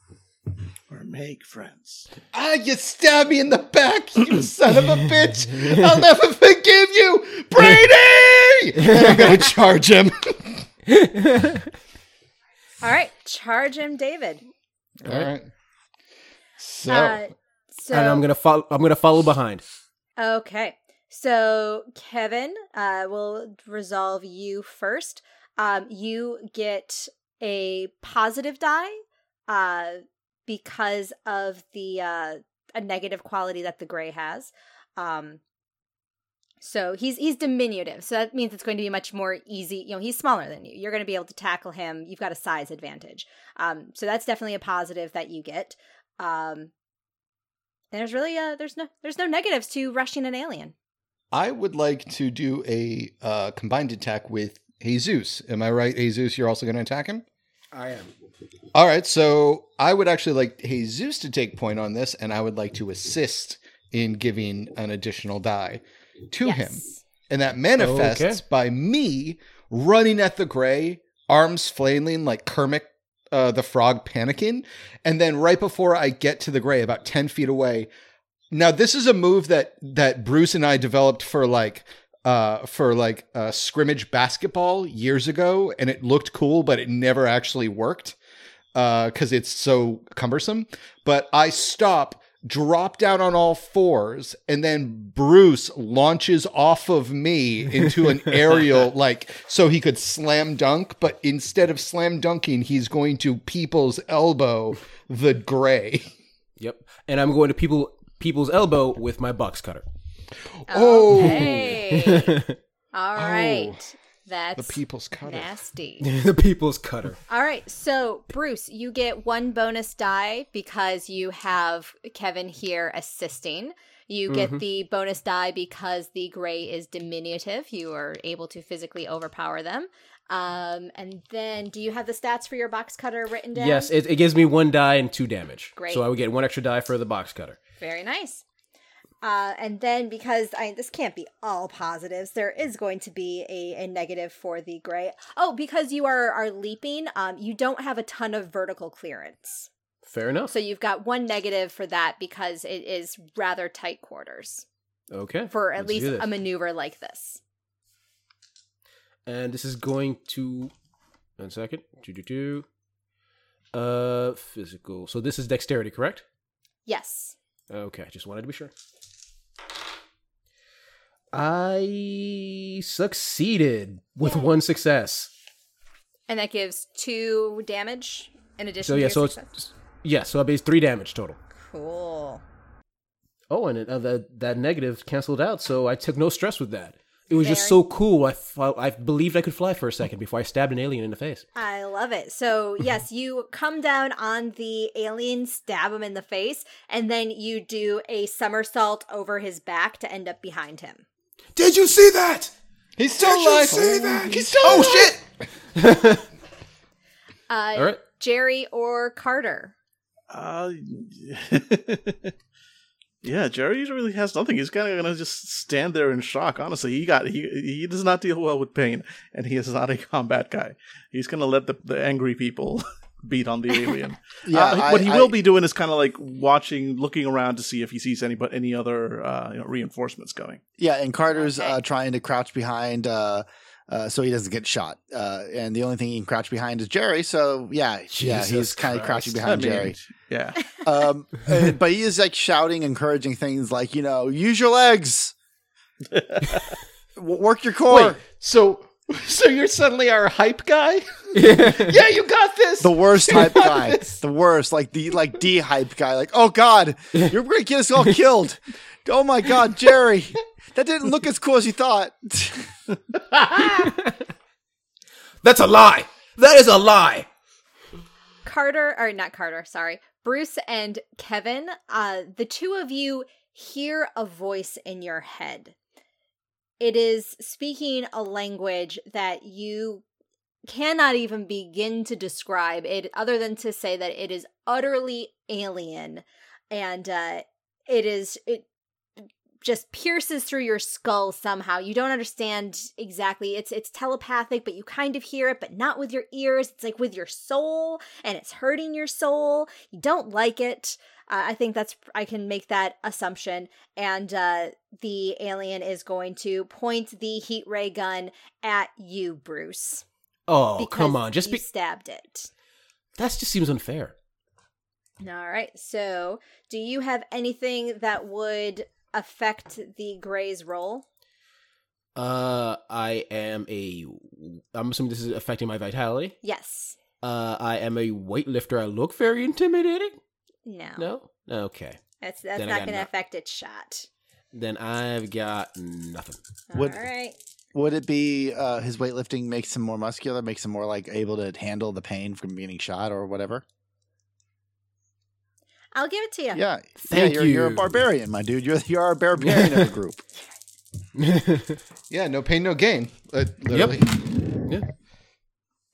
Or make friends. Ah, you stabbed me in the back, you son of a bitch. I'll never forgive you, Brady! And I'm going to charge him. All right. Charge him, David. All right. All right. So, uh, so and I'm gonna follow. I'm gonna follow behind. Okay. So Kevin, uh, will resolve you first. Um, you get a positive die, uh, because of the uh a negative quality that the gray has. Um, so he's he's diminutive. So that means it's going to be much more easy. You know, he's smaller than you. You're going to be able to tackle him. You've got a size advantage. Um, so that's definitely a positive that you get. Um, and there's really uh there's no there's no negatives to rushing an alien. I would like to do a uh, combined attack with Hey Zeus. Am I right, Hey Zeus? You're also going to attack him? I am. All right. So I would actually like Hey Zeus to take point on this, and I would like to assist in giving an additional die to yes. him, and that manifests okay. by me running at the gray, arms flailing like Kermit uh, the frog panicking. And then right before I get to the gray, about ten feet away. Now, this is a move that, that Bruce and I developed for like, uh, for like uh scrimmage basketball years ago. And it looked cool, but it never actually worked. Uh, cause it's so cumbersome, but I stop, drop down on all fours, and then Bruce launches off of me into an aerial, like, so he could slam dunk, but instead of slam dunking, he's going to people's elbow the gray. Yep. And I'm going to people people's elbow with my box cutter. Oh, okay. All right. Oh. That's the people's cutter. Nasty. The people's cutter. All right. So, Bruce, you get one bonus die because you have Kevin here assisting. You get mm-hmm. the bonus die because the gray is diminutive. You are able to physically overpower them. Um, and then do you have the stats for your box cutter written down? Yes. It, it gives me one die and two damage. Great. So I would get one extra die for the box cutter. Very nice. Uh, and then because I this can't be all positives, there is going to be a, a negative for the gray. Oh, because you are, are leaping, um, you don't have a ton of vertical clearance. Fair enough. So you've got one negative for that because it is rather tight quarters. Okay. For at least a maneuver like this. And this is going to... One second. Do-do-do. Uh, physical. So this is dexterity, correct? Yes. Okay, just wanted to be sure. I succeeded with yeah. one success. And that gives two damage in addition so, yeah, to your so success. It's, yeah, so I base three damage total. Cool. Oh, and it, uh, that, that negative canceled out, so I took no stress with that. It was Very. just so cool. I, I believed I could fly for a second before I stabbed an alien in the face. I love it. So, yes, you come down on the alien, stab him in the face, and then you do a somersault over his back to end up behind him. Did you see that? He's still Did alive. Did you see that? He's still oh, alive. shit. uh, All right. Jerry or Carter? Uh... Yeah, Jerry usually has nothing. He's kind of going to just stand there in shock. Honestly, he got he he does not deal well with pain, and he is not a combat guy. He's going to let the, the angry people beat on the alien. yeah, uh, I, what he I, will I, be doing is kind of like watching, looking around to see if he sees any but any other uh, you know, reinforcements coming. Yeah, and Carter's okay. uh, trying to crouch behind uh, uh, so he doesn't get shot. Uh, and the only thing he can crouch behind is Jerry. So yeah, Jesus yeah, he's kind of crouching behind I mean, Jerry. Yeah. Um, and, but he is like shouting, encouraging things like, you know, use your legs, work your core. Wait, so, so you're suddenly our hype guy? Yeah, yeah you got this. The worst hype guy. This. The worst, like the like de hype guy. Like, oh god, you're gonna get us all killed. Oh my god, Jerry, that didn't look as cool as you thought. That's a lie. That is a lie. Carter, or not Carter, sorry. Bruce and Kevin, uh, the two of you hear a voice in your head. It is speaking a language that you cannot even begin to describe it, other than to say that it is utterly alien, and uh, it is it just pierces through your skull somehow. You don't understand exactly. It's it's telepathic, but you kind of hear it, but not with your ears. It's like with your soul, and it's hurting your soul. You don't like it. Uh, I think that's, I can make that assumption. And uh, the alien is going to point the heat ray gun at you, Bruce. Oh, come on. Just be stabbed it. That just seems unfair. All right. So do you have anything that would affect the gray's roll? Uh, I am a... I'm assuming this is affecting my vitality? Yes. Uh, I am a weightlifter. I look very intimidating? No. No? Okay. That's that's then not going to no- affect its shot. Then I've got nothing. All would, right. Would it be uh, his weightlifting makes him more muscular, makes him more like able to handle the pain from being shot or whatever? I'll give it to you. Yeah, Thank yeah you're, you. you're a barbarian, my dude. You're you're a barbarian of the group. Yeah, no pain, no gain. Uh, literally. Yep. Yeah.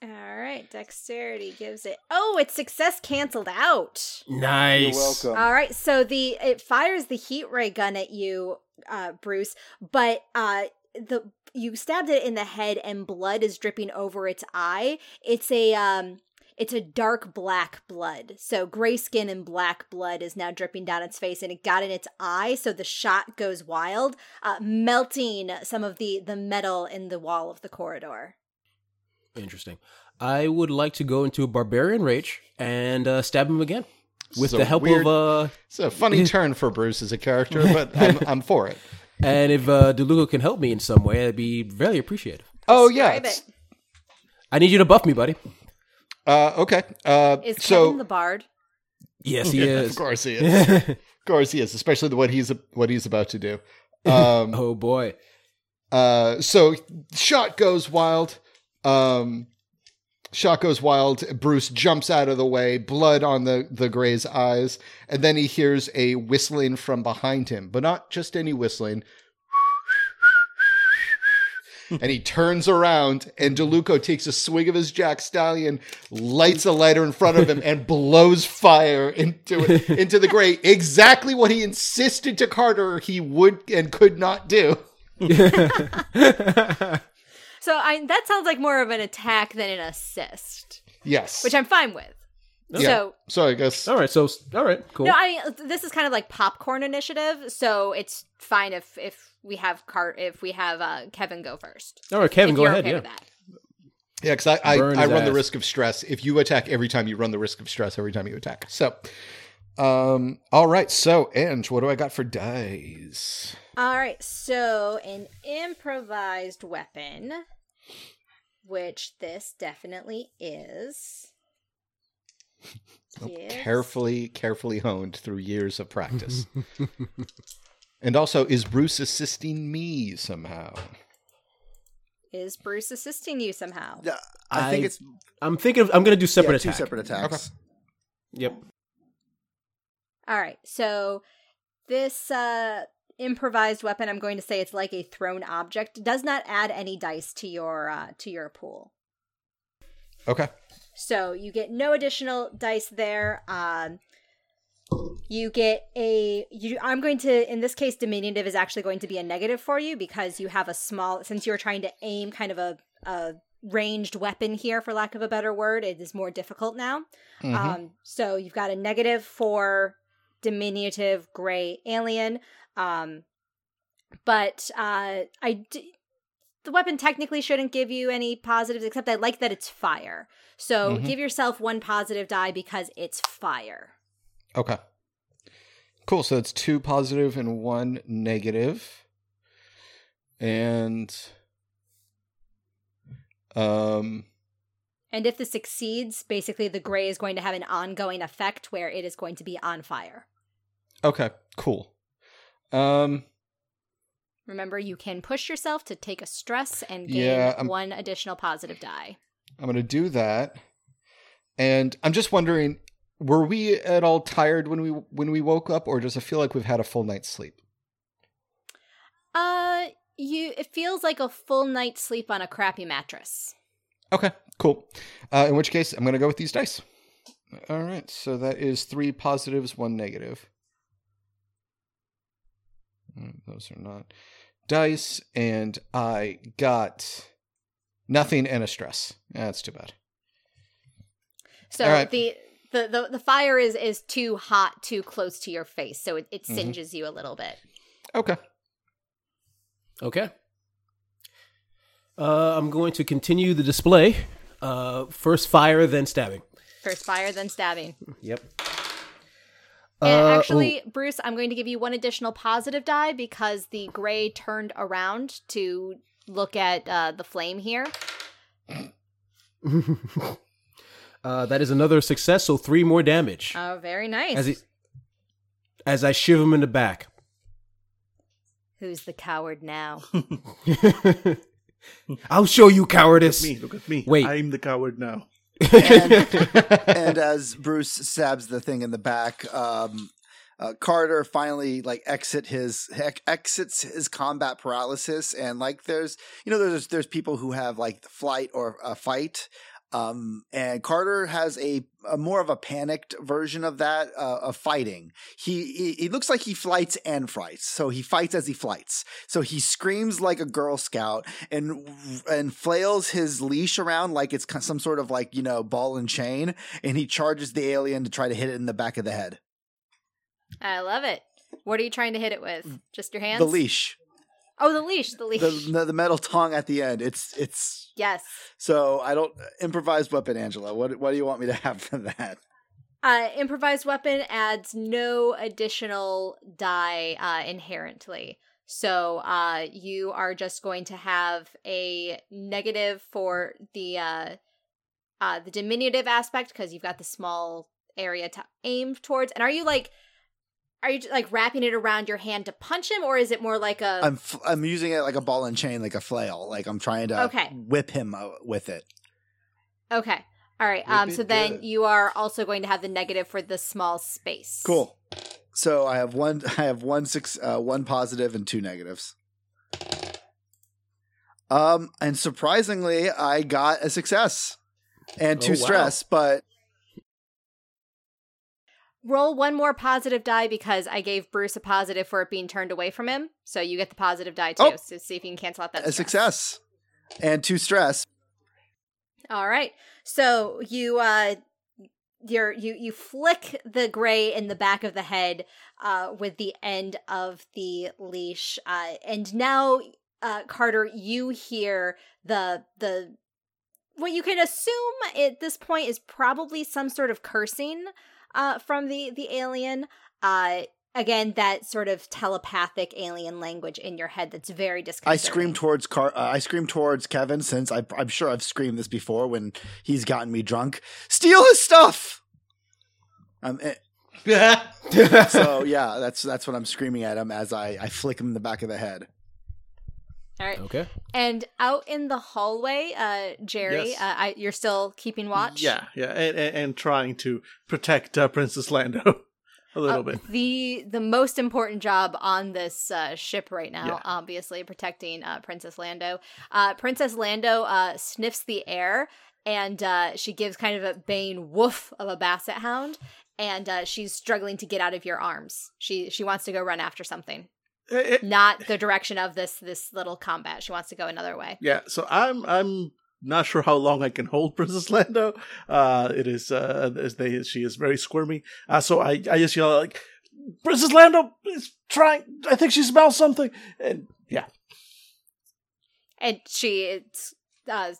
All right, dexterity gives it. Oh, it's success canceled out. Nice. You're welcome. All right, so the it fires the heat ray gun at you, uh, Bruce, but uh, the you stabbed it in the head, and blood is dripping over its eye. It's a um. It's a dark black blood. So gray skin and black blood is now dripping down its face, and it got in its eye, so the shot goes wild, uh, melting some of the, the metal in the wall of the corridor. Interesting. I would like to go into a barbarian rage and uh, stab him again with the help weird, of... Uh, it's a funny turn for Bruce as a character, but I'm, I'm for it. And if uh, DeLuca can help me in some way, I'd be very appreciative. Oh, yeah. I need you to buff me, buddy. Uh, okay. Uh, is so, Kevin the Bard? Yes, he yeah, is. Of course he is. Of course he is, especially the, what he's what he's about to do. Um, oh, boy. Uh, so, shot goes wild. Um, shot goes wild. Bruce jumps out of the way, blood on the, the gray's eyes, and then he hears a whistling from behind him, but not just any whistling. And he turns around, and DeLuca takes a swig of his Jack Stallion, lights a lighter in front of him, and blows fire into it, into the gray. Exactly what he insisted to Carter he would and could not do. So I, that sounds like more of an attack than an assist. Yes. Which I'm fine with. Yeah. So, so I guess. All right. So, all right. Cool. No, I mean, this is kind of like popcorn initiative. So it's fine if, if we have Cart, if we have uh, Kevin go first. All right, Kevin, go ahead. Okay, yeah. With that. Yeah, because I, I, I run ass. the risk of stress. If you attack every time, you run the risk of stress every time you attack. So, um, all right. So, Ange, what do I got for dice? All right. So, an improvised weapon, which this definitely is. Oh, carefully, carefully honed through years of practice. And also, is Bruce assisting me somehow? Is Bruce assisting you somehow? Yeah, I, I think it's. I'm thinking. Of, I'm going to do separate yeah, attacks. Two separate attacks. Okay. Yep. All right. So this uh, improvised weapon, I'm going to say it's like a thrown object. It does not add any dice to your uh, to your pool. Okay. So you get no additional dice there. Um, you get a. You, I'm going to, in this case, diminutive is actually going to be a negative for you because you have a small. Since you're trying to aim, kind of a, a ranged weapon here, for lack of a better word, it is more difficult now. Mm-hmm. Um, so you've got a negative for diminutive gray alien, um, but uh, I. D- The weapon technically shouldn't give you any positives, except I like that it's fire. So mm-hmm. give yourself one positive die because it's fire. Okay. Cool. So it's two positive and one negative. And um And if this succeeds, basically the gray is going to have an ongoing effect where it is going to be on fire. Okay, cool. Um Remember, you can push yourself to take a stress and gain yeah, one additional positive die. I'm going to do that. And I'm just wondering, were we at all tired when we when we woke up, or does it feel like we've had a full night's sleep? Uh, you. It feels like a full night's sleep on a crappy mattress. Okay, cool. Uh, in which case, I'm going to go with these dice. All right, so that is three positives, one negative. Those are not dice, and I got nothing and a stress. That's too bad. So right. the, the, the, the fire is, is too hot, too close to your face, so it, it singes mm-hmm. you a little bit. Okay. Okay. Uh, I'm going to continue the display. Uh, first fire, then stabbing. First fire, then stabbing. Yep. And actually, uh, Bruce, I'm going to give you one additional positive die because the gray turned around to look at uh, the flame here. uh, that is another success, so three more damage. Oh, very nice. As, he, as I shiv him in the back. Who's the coward now? I'll show you cowardice. Look at me, look at me. Wait. I'm the coward now. and, and as Bruce stabs the thing in the back, um, uh, Carter finally like exit his heck, exits his combat paralysis, and like there's you know there's there's people who have like flight or uh, fight. Um, and Carter has a, a more of a panicked version of that, uh, of fighting. He, he, he looks like he flights and frights. So he fights as he flights. So he screams like a Girl Scout and, and flails his leash around like it's some sort of like, you know, ball and chain. And he charges the alien to try to hit it in the back of the head. I love it. What are you trying to hit it with? Just your hands? The leash. Oh, the leash, the leash. The, the metal tong at the end. It's, it's. Yes. So I don't, improvised weapon, Angela. What, what do you want me to have for that? Uh, improvised weapon adds no additional die uh, inherently. So uh, you are just going to have a negative for the, uh, uh, the diminutive aspect because you've got the small area to aim towards. And are you like, Are you like wrapping it around your hand to punch him, or is it more like a? I'm f- I'm using it like a ball and chain, like a flail. Like I'm trying to okay. whip him with it. Okay, all right. Um, so then good. You are also going to have the negative for the small space. Cool. So I have one. I have one six. Uh, one positive and two negatives. Um, and surprisingly, I got a success and two oh, wow. stress, but. Roll one more positive die because I gave Bruce a positive for it being turned away from him. So you get the positive die too. Oh, so see if you can cancel out that. A stress. Success and two stress. All right. So you, uh, you're, you, you flick the gray in the back of the head, uh, with the end of the leash. Uh, and now, uh, Carter, you hear the, the, what you can assume at this point is probably some sort of cursing. Uh, from the, the alien, uh, again, that sort of telepathic alien language in your head that's very disconcerting. I scream towards Car- uh, I scream towards Kevin since I, I'm sure I've screamed this before when he's gotten me drunk. Steal his stuff! Um, it- so yeah, that's that's what I'm screaming at him as I, I flick him in the back of the head. All right. Okay. And out in the hallway, uh, Jerry, yes. uh, I, you're still keeping watch? Yeah, yeah, and, and, and trying to protect uh, Princess Lando a little uh, bit. The the most important job on this uh, ship right now, yeah. Obviously, protecting uh, Princess Lando. Uh, Princess Lando uh, sniffs the air, and uh, she gives kind of a baying woof of a basset hound, and uh, she's struggling to get out of your arms. She she wants to go run after something. It, not the direction of this this little combat. She wants to go another way. Yeah, so I'm I'm not sure how long I can hold Princess Lando. Uh, it is uh, as they she is very squirmy. Uh, so I, I just yell like, Princess Lando is trying. I think she smells something. And yeah, and she it's, uh,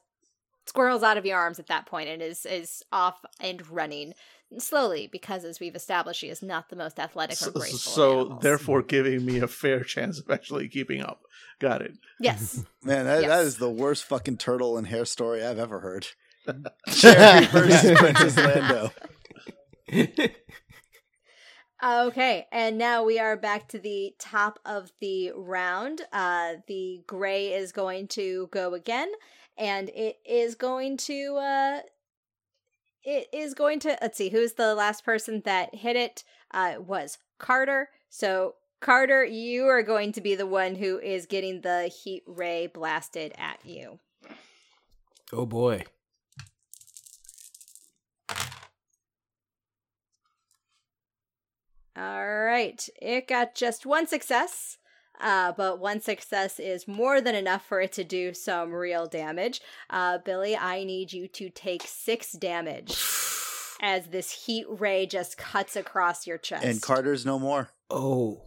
squirrels out of your arms at that point and is is off and running. Slowly, because as we've established, she is not the most athletic or graceful. So, so therefore, giving me a fair chance of actually keeping up. Got it. Yes. Man, that, yes. that is the worst fucking turtle and hair story I've ever heard. Jerry versus Princess Lando. Okay, and now we are back to the top of the round. Uh, the gray is going to go again, and it is going to... Uh, It is going to, let's see, who's the last person that hit it? Uh, it was Carter. So, Carter, you are going to be the one who is getting the heat ray blasted at you. Oh, boy. All right. It got just one success. Uh, but one success is more than enough for it to do some real damage. Uh, Billy, I need you to take six damage as this heat ray just cuts across your chest. And Carter's no more. Oh,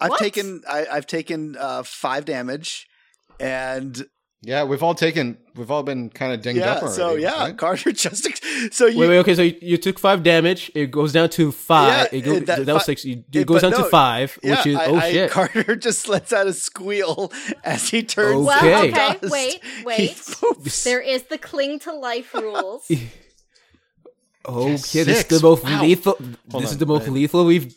I've what? taken I, I've taken uh, five damage, and yeah, we've all taken we've all been kind of dinged yeah, up already. So yeah, right? Carter just so you, wait wait okay so you, you took five damage. It goes down to five. Yeah, it goes that, that was six. It, it goes down no, to five, yeah, which is I, oh I, shit. Carter just lets out a squeal as he turns. Okay. Well, okay, dust. wait wait. There is the cling to life rules. Okay, yes, this is the most wow. lethal. Hold this on, is the most wait. lethal we've.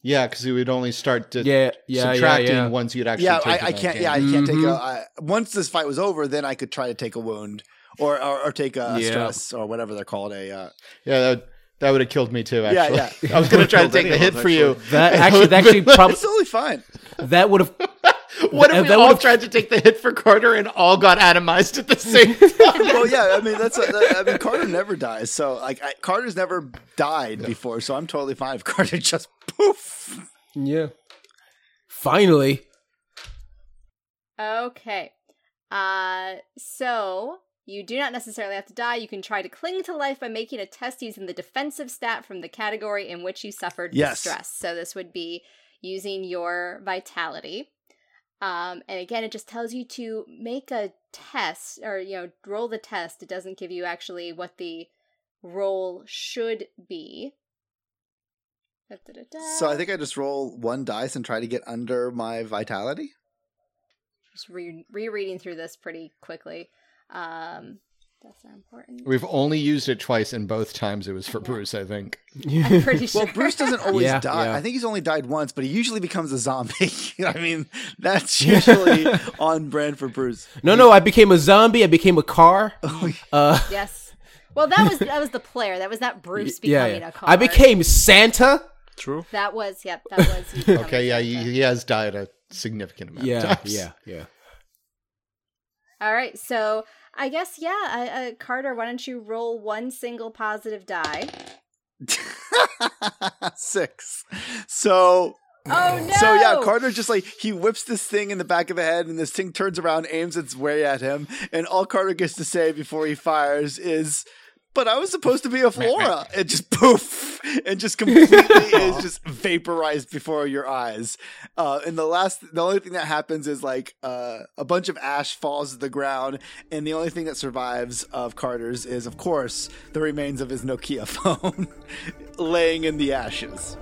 Yeah, because it would only start to yeah, yeah, subtracting yeah, yeah. once you'd actually yeah, take I, I can't. Game. Yeah, I can't mm-hmm. take a... I, once this fight was over, then I could try to take a wound or or, or take a yeah. stress or whatever they're called. A uh, Yeah, that would, that would have killed me too, actually. Yeah, yeah. I was going to try to take the hit actually. for you. That Actually, that actually probably... It's totally fine. That would have... What if we all tried to take the hit for Carter and all got atomized at the same time? Well, yeah, I mean, that's. A, that, I mean, Carter never dies, so like I, Carter's never died yeah. before, so I'm totally fine if Carter just poof. Yeah. Finally. Okay. Uh, so you do not necessarily have to die. You can try to cling to life by making a test using the defensive stat from the category in which you suffered yes. distress. So this would be using your vitality. Um, and again, it just tells you to make a test or, you know, roll the test. It doesn't give you actually what the roll should be. Da, da, da, da. So I think I just roll one dice and try to get under my vitality. Just re- rereading through this pretty quickly. Um, that's not important. We've only used it twice, and both times it was for yeah. Bruce, I think. I'm pretty sure. Well, Bruce doesn't always yeah, die. Yeah. I think he's only died once, but he usually becomes a zombie. I mean, that's usually on brand for Bruce. No, no, I became a zombie. I became a car. Oh, uh, yes. Well, that was that was the player. That was not Bruce becoming yeah, yeah. a car. I became Santa. True. That was, yep, that was. Okay, yeah, he, he has died a significant amount yeah, of times. Yeah, yeah, yeah. All right, so... I guess, yeah, uh, uh, Carter, why don't you roll one single positive die? Six. So, oh, no! So, yeah, Carter just, like, he whips this thing in the back of the head, and this thing turns around, aims its way at him, and all Carter gets to say before he fires is, but I was supposed to be a flora, and just poof, and just completely is just vaporized before your eyes. Uh, and the last, the only thing that happens is like uh, a bunch of ash falls to the ground, and the only thing that survives of Carter's is, of course, the remains of his Nokia phone laying in the ashes.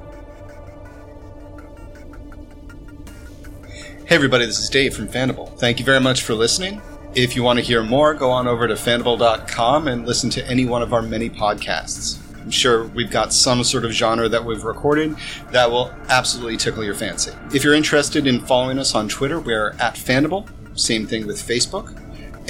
Hey everybody, this is Dave from Fandible. Thank you very much for listening. If you want to hear more, go on over to fandible dot com and listen to any one of our many podcasts. I'm sure we've got some sort of genre that we've recorded that will absolutely tickle your fancy. If you're interested in following us on Twitter, we're at Fandible. Same thing with Facebook.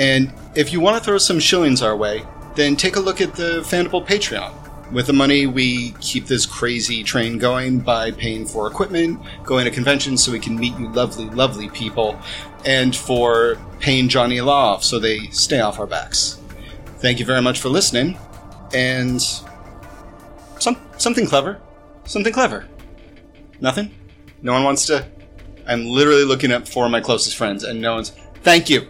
And if you want to throw some shillings our way, then take a look at the Fandible Patreon. With the money, we keep this crazy train going by paying for equipment, going to conventions so we can meet you lovely, lovely people, and for paying Johnny Law off so they stay off our backs. Thank you very much for listening, and some something clever. Something clever. Nothing? No one wants to... I'm literally looking up four of my closest friends, and no one's... Thank you!